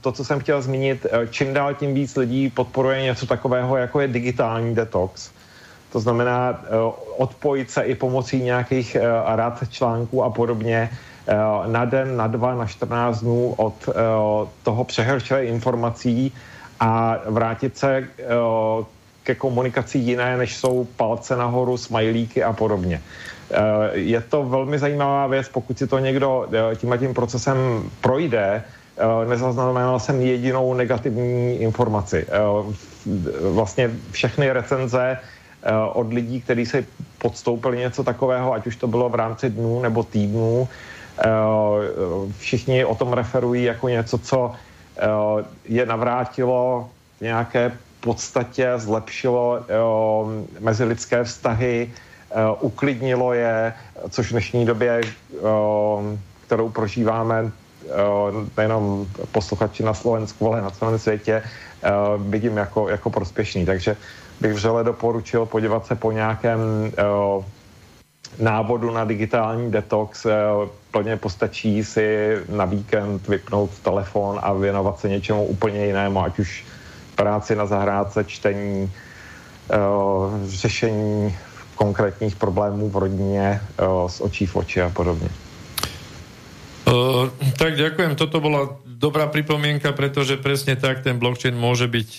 to, co jsem chtěl zmínit, čím dál tím víc lidí podporuje něco takového, jako je digitální detox. To znamená odpojit se i pomocí nějakých rad, článků a podobně na den, na 2, na 14 dnů od toho přehršle informací a vrátit se ke komunikaci jiné, než jsou palce nahoru, smajlíky a podobně. Je to velmi zajímavá věc, pokud si to někdo tím procesem projde, nezaznamenal jsem jedinou negativní informaci. Vlastně všechny recenze od lidí, kteří si podstoupili něco takového, ať už to bylo v rámci dnů nebo týdnů, Všichni o tom referují jako něco, co je navrátilo v nějaké podstatě, zlepšilo mezilidské vztahy, uklidnilo je, což v dnešní době, kterou prožíváme, nejenom posluchači na Slovensku, ale na celém světě, vidím jako prospěšný. Takže bych vřele doporučil podívat se po nějakém návodu na digitální detox. Plně postačí si na víkend vypnout telefon a věnovat se něčemu úplně jinému, ať už práci na zahrádce, čtení, řešení konkrétních problémů v rodině z očí v oči a podobně. Tak ďakujem, toto bola dobrá pripomienka, pretože presne tak ten blockchain môže byť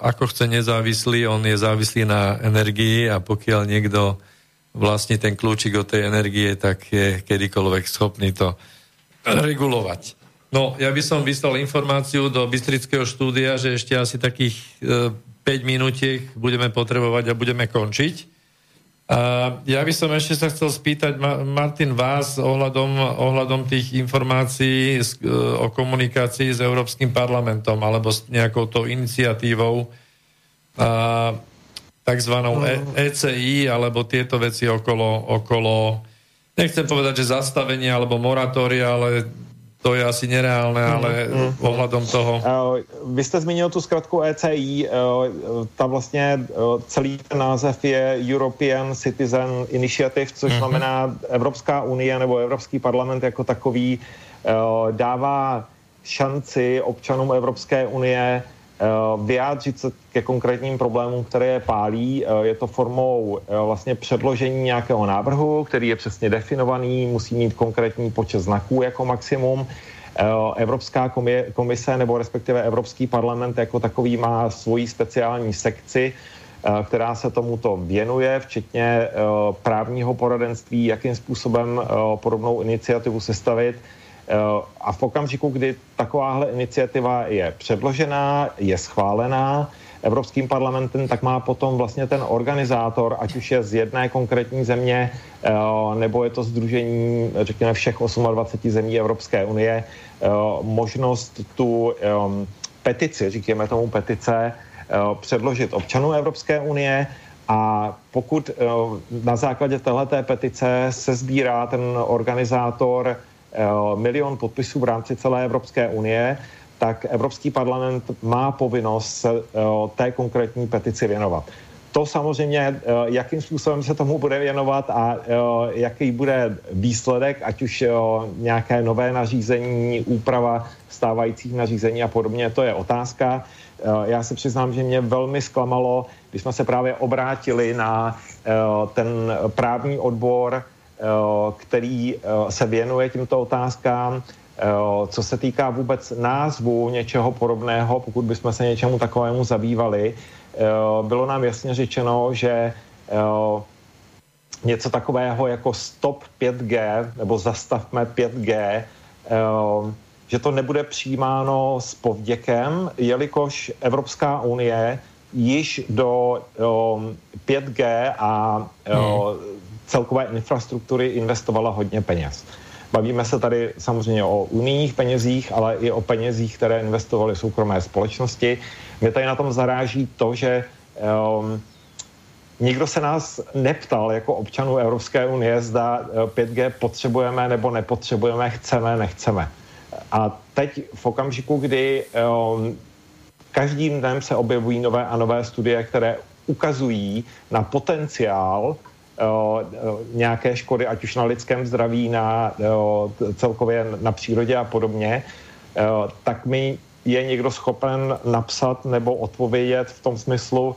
ako chce nezávislý, on je závislý na energii a pokiaľ niekto vlastní ten kľúčik od tej energie, tak je kedykoľvek schopný to regulovať. No, ja by som vyslal informáciu do Bystrického štúdia, že ešte asi takých 5 minútiek budeme potrebovať a budeme končiť. Ja by som ešte sa chcel spýtať, Martin, vás ohľadom tých informácií o komunikácii s Európskym parlamentom alebo s nejakou tou iniciatívou takzvanou ECI alebo tieto veci okolo nechcem povedať, že zastavenia alebo moratória, ale to je asi nereálne, ale ohľadom toho. Vy jste zmínil tu zkratku ECI, ta vlastně celý ten název je European Citizen Initiative, což znamená Evropská unie nebo Evropský parlament jako takový dává šanci občanům Evropské unie vyjádřit se ke konkrétním problémům, které je pálí. Je to formou vlastně předložení nějakého návrhu, který je přesně definovaný, musí mít konkrétní počet znaků jako maximum. Evropská komise nebo respektive Evropský parlament jako takový má svoji speciální sekci, která se tomuto věnuje, včetně právního poradenství, jakým způsobem podobnou iniciativu sestavit. A v okamžiku, kdy takováhle iniciativa je předložená, je schválená Evropským parlamentem, tak má potom vlastně ten organizátor, ať už je z jedné konkrétní země, nebo je to sdružení, řekněme, všech 28 zemí Evropské unie, možnost tu petici, říkáme tomu petice, předložit občanům Evropské unie. A pokud na základě téhleté petice se sbírá ten organizátor 1 milion podpisů v rámci celé Evropské unie, tak Evropský parlament má povinnost se té konkrétní petici věnovat. To samozřejmě, jakým způsobem se tomu bude věnovat a jaký bude výsledek, ať už nějaké nové nařízení, úprava stávajících nařízení a podobně, to je otázka. Já se přiznám, že mě velmi zklamalo, když jsme se právě obrátili na ten právní odbor, který se věnuje těmto otázkám, co se týká vůbec názvu něčeho podobného, pokud bychom se něčemu takovému zabývali. Bylo nám jasně řečeno, že něco takového jako stop 5G nebo zastavme 5G, že to nebude přijímáno s povděkem, jelikož Evropská unie již do 5G a celkové infrastruktury investovala hodně peněz. Bavíme se tady samozřejmě o unijních penězích, ale i o penězích, které investovaly soukromé společnosti. Mě tady na tom zaráží to, že nikdo se nás neptal jako občanů Evropské unie, zda 5G potřebujeme nebo nepotřebujeme, chceme, nechceme. A teď v okamžiku, kdy každým dnem se objevují nové a nové studie, které ukazují na potenciál nějaké škody, ať už na lidském zdraví, na celkově na přírodě a podobně, tak mi je někdo schopen napsat nebo odpovědět v tom smyslu,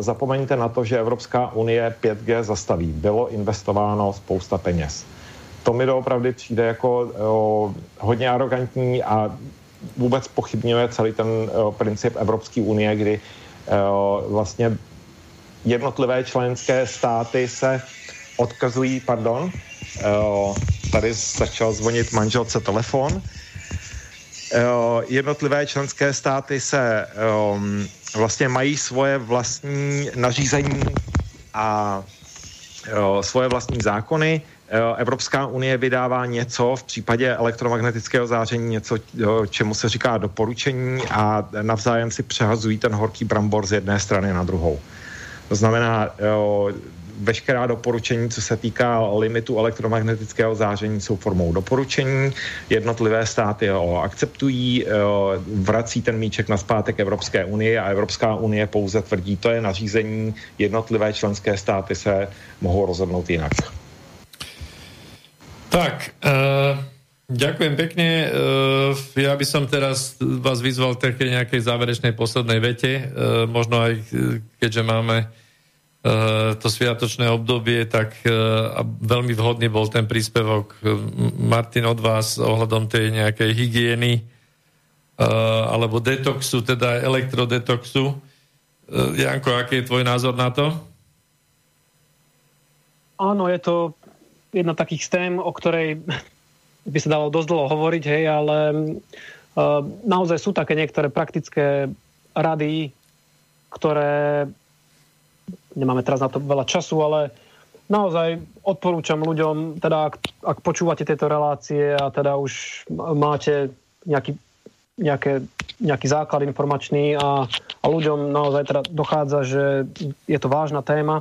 zapomeňte na to, že Evropská unie 5G zastaví. Bylo investováno spousta peněz. To mi doopravdy přijde jako hodně arrogantní a vůbec pochybňuje celý ten princip Evropské unie, kdy vlastně jednotlivé členské státy se odkazují, pardon, tady začal zvonit manželce telefon, jednotlivé členské státy se vlastně mají svoje vlastní nařízení a svoje vlastní zákony, Evropská unie vydává něco v případě elektromagnetického záření, něco, čemu se říká doporučení, a navzájem si přehazují ten horký brambor z jedné strany na druhou. To znamená, veškerá doporučení, co se týká limitu elektromagnetického záření, jsou formou doporučení. Jednotlivé státy ho akceptují, vrací ten míček nazpátek Evropské unie a Evropská unie pouze tvrdí, to je nařízení, jednotlivé členské státy se mohou rozhodnout jinak. Tak, ďakujem pekne. Ja by som teraz vás vyzval k nejakej záverečnej poslednej vete. Možno aj, keďže máme to sviatočné obdobie, tak veľmi vhodný bol ten príspevok Martin od vás ohľadom tej nejakej hygieny alebo detoxu, teda elektrodetoxu. Janko, aký je tvoj názor na to? Áno, je to jedna takých tém, o ktorej by sa dalo dosť dlho hovoriť, hej, ale naozaj sú také niektoré praktické rady, ktoré nemáme teraz na to veľa času, ale naozaj odporúčam ľuďom, teda ak počúvate tieto relácie a teda už máte nejaký základ informačný a ľuďom naozaj teda dochádza, že je to vážna téma,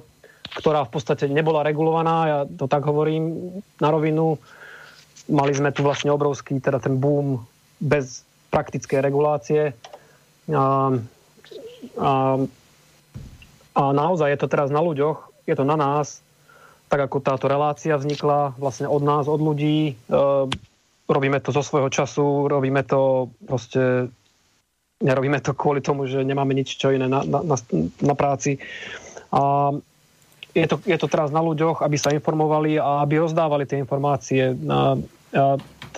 ktorá v podstate nebola regulovaná, ja to tak hovorím na rovinu. Mali sme tu vlastne obrovský teda ten boom bez praktickej regulácie a naozaj je to teraz na ľuďoch, je to na nás, tak ako táto relácia vznikla vlastne od nás, od ľudí, robíme to zo svojho času, robíme to proste, nerobíme to kvôli tomu, že nemáme nič čo iné na práci, a je to teraz na ľuďoch, aby sa informovali a aby rozdávali tie informácie. Ja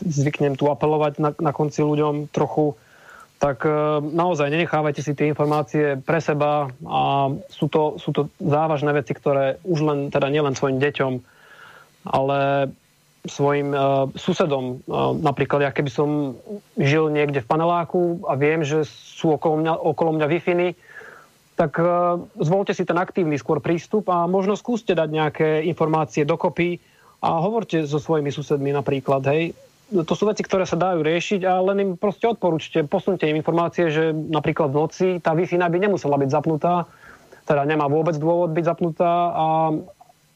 zvyknem tu apelovať na konci ľuďom trochu, tak naozaj nenechávajte si tie informácie pre seba, a sú to závažné veci, ktoré už len, teda nielen svojim deťom, ale svojim susedom. Napríklad, ja keby som žil niekde v paneláku a viem, že sú okolo mňa Wi-Fi, tak zvolte si ten aktívny skôr prístup a možno skúste dať nejaké informácie dokopy a hovorte so svojimi susedmi napríklad, hej. To sú veci, ktoré sa dajú riešiť, a len im proste odporúčte, posunte im informácie, že napríklad v noci tá Wi-Fi by nemusela byť zapnutá, teda nemá vôbec dôvod byť zapnutá,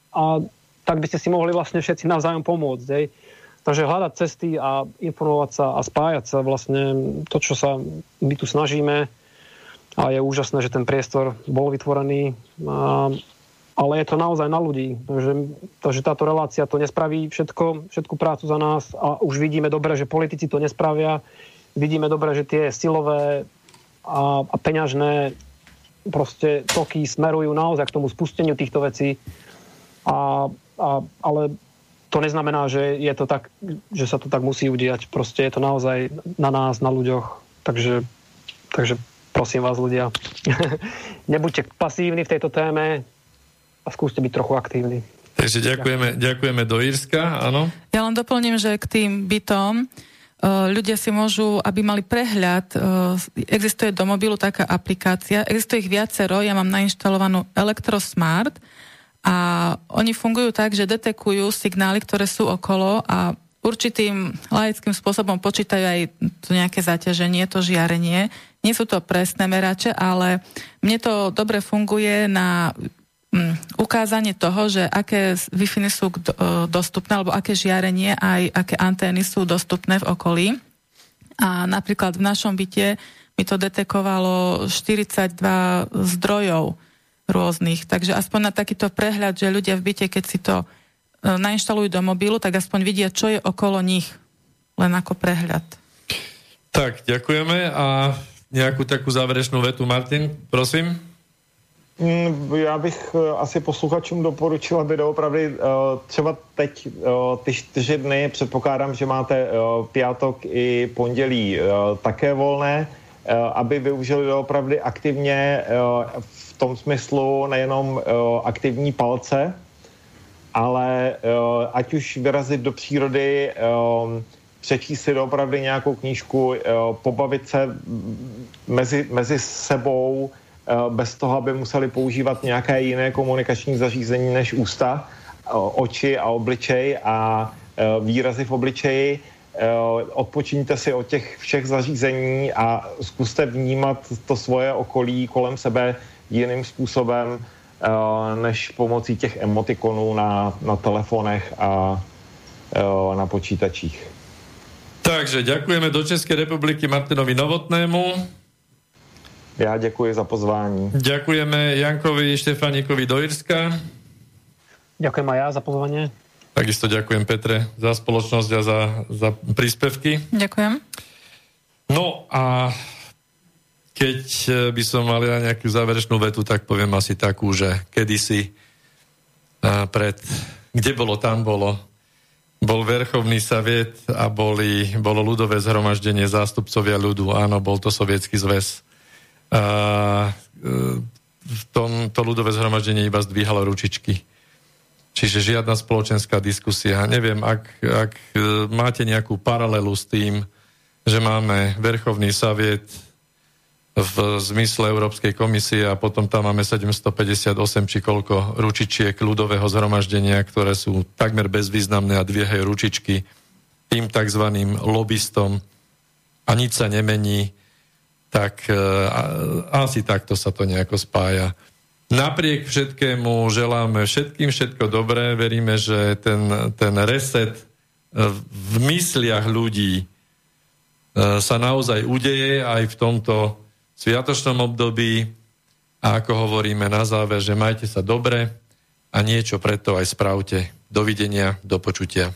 a tak by ste si mohli vlastne všetci navzájom pomôcť. Hej. Takže hľadať cesty a informovať sa a spájať sa, vlastne to, čo sa my tu snažíme, a je úžasné, že ten priestor bol vytvorený, ale je to naozaj na ľudí, takže táto relácia to nespraví všetku prácu za nás, a už vidíme dobre, že politici to nespravia, vidíme dobre, že tie silové a peňažné proste toky smerujú naozaj k tomu spusteniu týchto vecí, ale to neznamená, že je to tak, že sa to tak musí udiať, proste je to naozaj na nás, na ľuďoch, takže prosím vás, ľudia, nebuďte pasívni v tejto téme a skúste byť trochu aktívni. Takže ďakujeme do Írska, áno. Ja len doplním, že k tým bytom ľudia si môžu, aby mali prehľad, existuje do mobilu taká aplikácia, existuje ich viacero, ja mám nainštalovanú ElectroSmart, a oni fungujú tak, že detekujú signály, ktoré sú okolo, a určitým laickým spôsobom počítajú aj to nejaké zaťaženie, to žiarenie. Nie sú to presné merače, ale mne to dobre funguje na ukázanie toho, že aké Wi-Fi sú dostupné, alebo aké žiarenie, aj aké antény sú dostupné v okolí. A napríklad v našom byte mi to detekovalo 42 zdrojov rôznych. Takže aspoň na takýto prehľad, že ľudia v byte, keď si to nainštalujú do mobilu, tak aspoň vidia, čo je okolo nich. Len ako prehľad. Tak, ďakujeme, a nejakú takú záverečnú vetu, Martin, prosím. Já bych asi posluchačům doporučil, aby doopravdy třeba teď ty 4 dny, předpokládám, že máte pátek i pondělí také volné, aby využili doopravdy aktivně v tom smyslu nejenom aktivní palce, ale ať už vyrazit do přírody, přečíst si doopravdy nějakou knížku, pobavit se mezi sebou, bez toho, aby museli používat nějaké jiné komunikační zařízení než ústa, oči a obličej a výrazy v obličeji. Odpočiňte si od těch všech zařízení a zkuste vnímat to svoje okolí kolem sebe jiným způsobem, než pomocí těch emotikonů na telefonech a na počítačích. Takže ďakujeme do České republiky Martinovi Novotnému. Já děkuji za pozvání. Ďakujeme Jankovi Štefánikovi do Irska. Ďakujem aj ja za pozvanie. Takisto ďakujem Petre za spoločnosť a za príspevky. Ďakujem. No a keď by som mal ja nejakú záverečnú vetu, tak poviem asi takú, že kedysi kde bolo, tam bolo, bol Verchovný saviet a bolo ľudové zhromaždenie zástupcovia ľudu. Áno, bol to Sovietsky zväz. To ľudové zhromaždenie iba zdvíhalo ručičky. Čiže žiadna spoločenská diskusia. Neviem, ak máte nejakú paralelu s tým, že máme Verchovný saviet v zmysle Európskej komisie a potom tam máme 758 či koľko ručičiek ľudového zhromaždenia, ktoré sú takmer bezvýznamné a dviehajú ručičky tým takzvaným lobbystom a nič sa nemení, tak asi takto sa to nejako spája. Napriek všetkému želáme všetkým všetko dobré, veríme, že ten reset v mysliach ľudí sa naozaj udeje aj v tomto sviatočnom období a ako hovoríme na záver, že majte sa dobre a niečo preto aj spravte. Dovidenia, do počutia.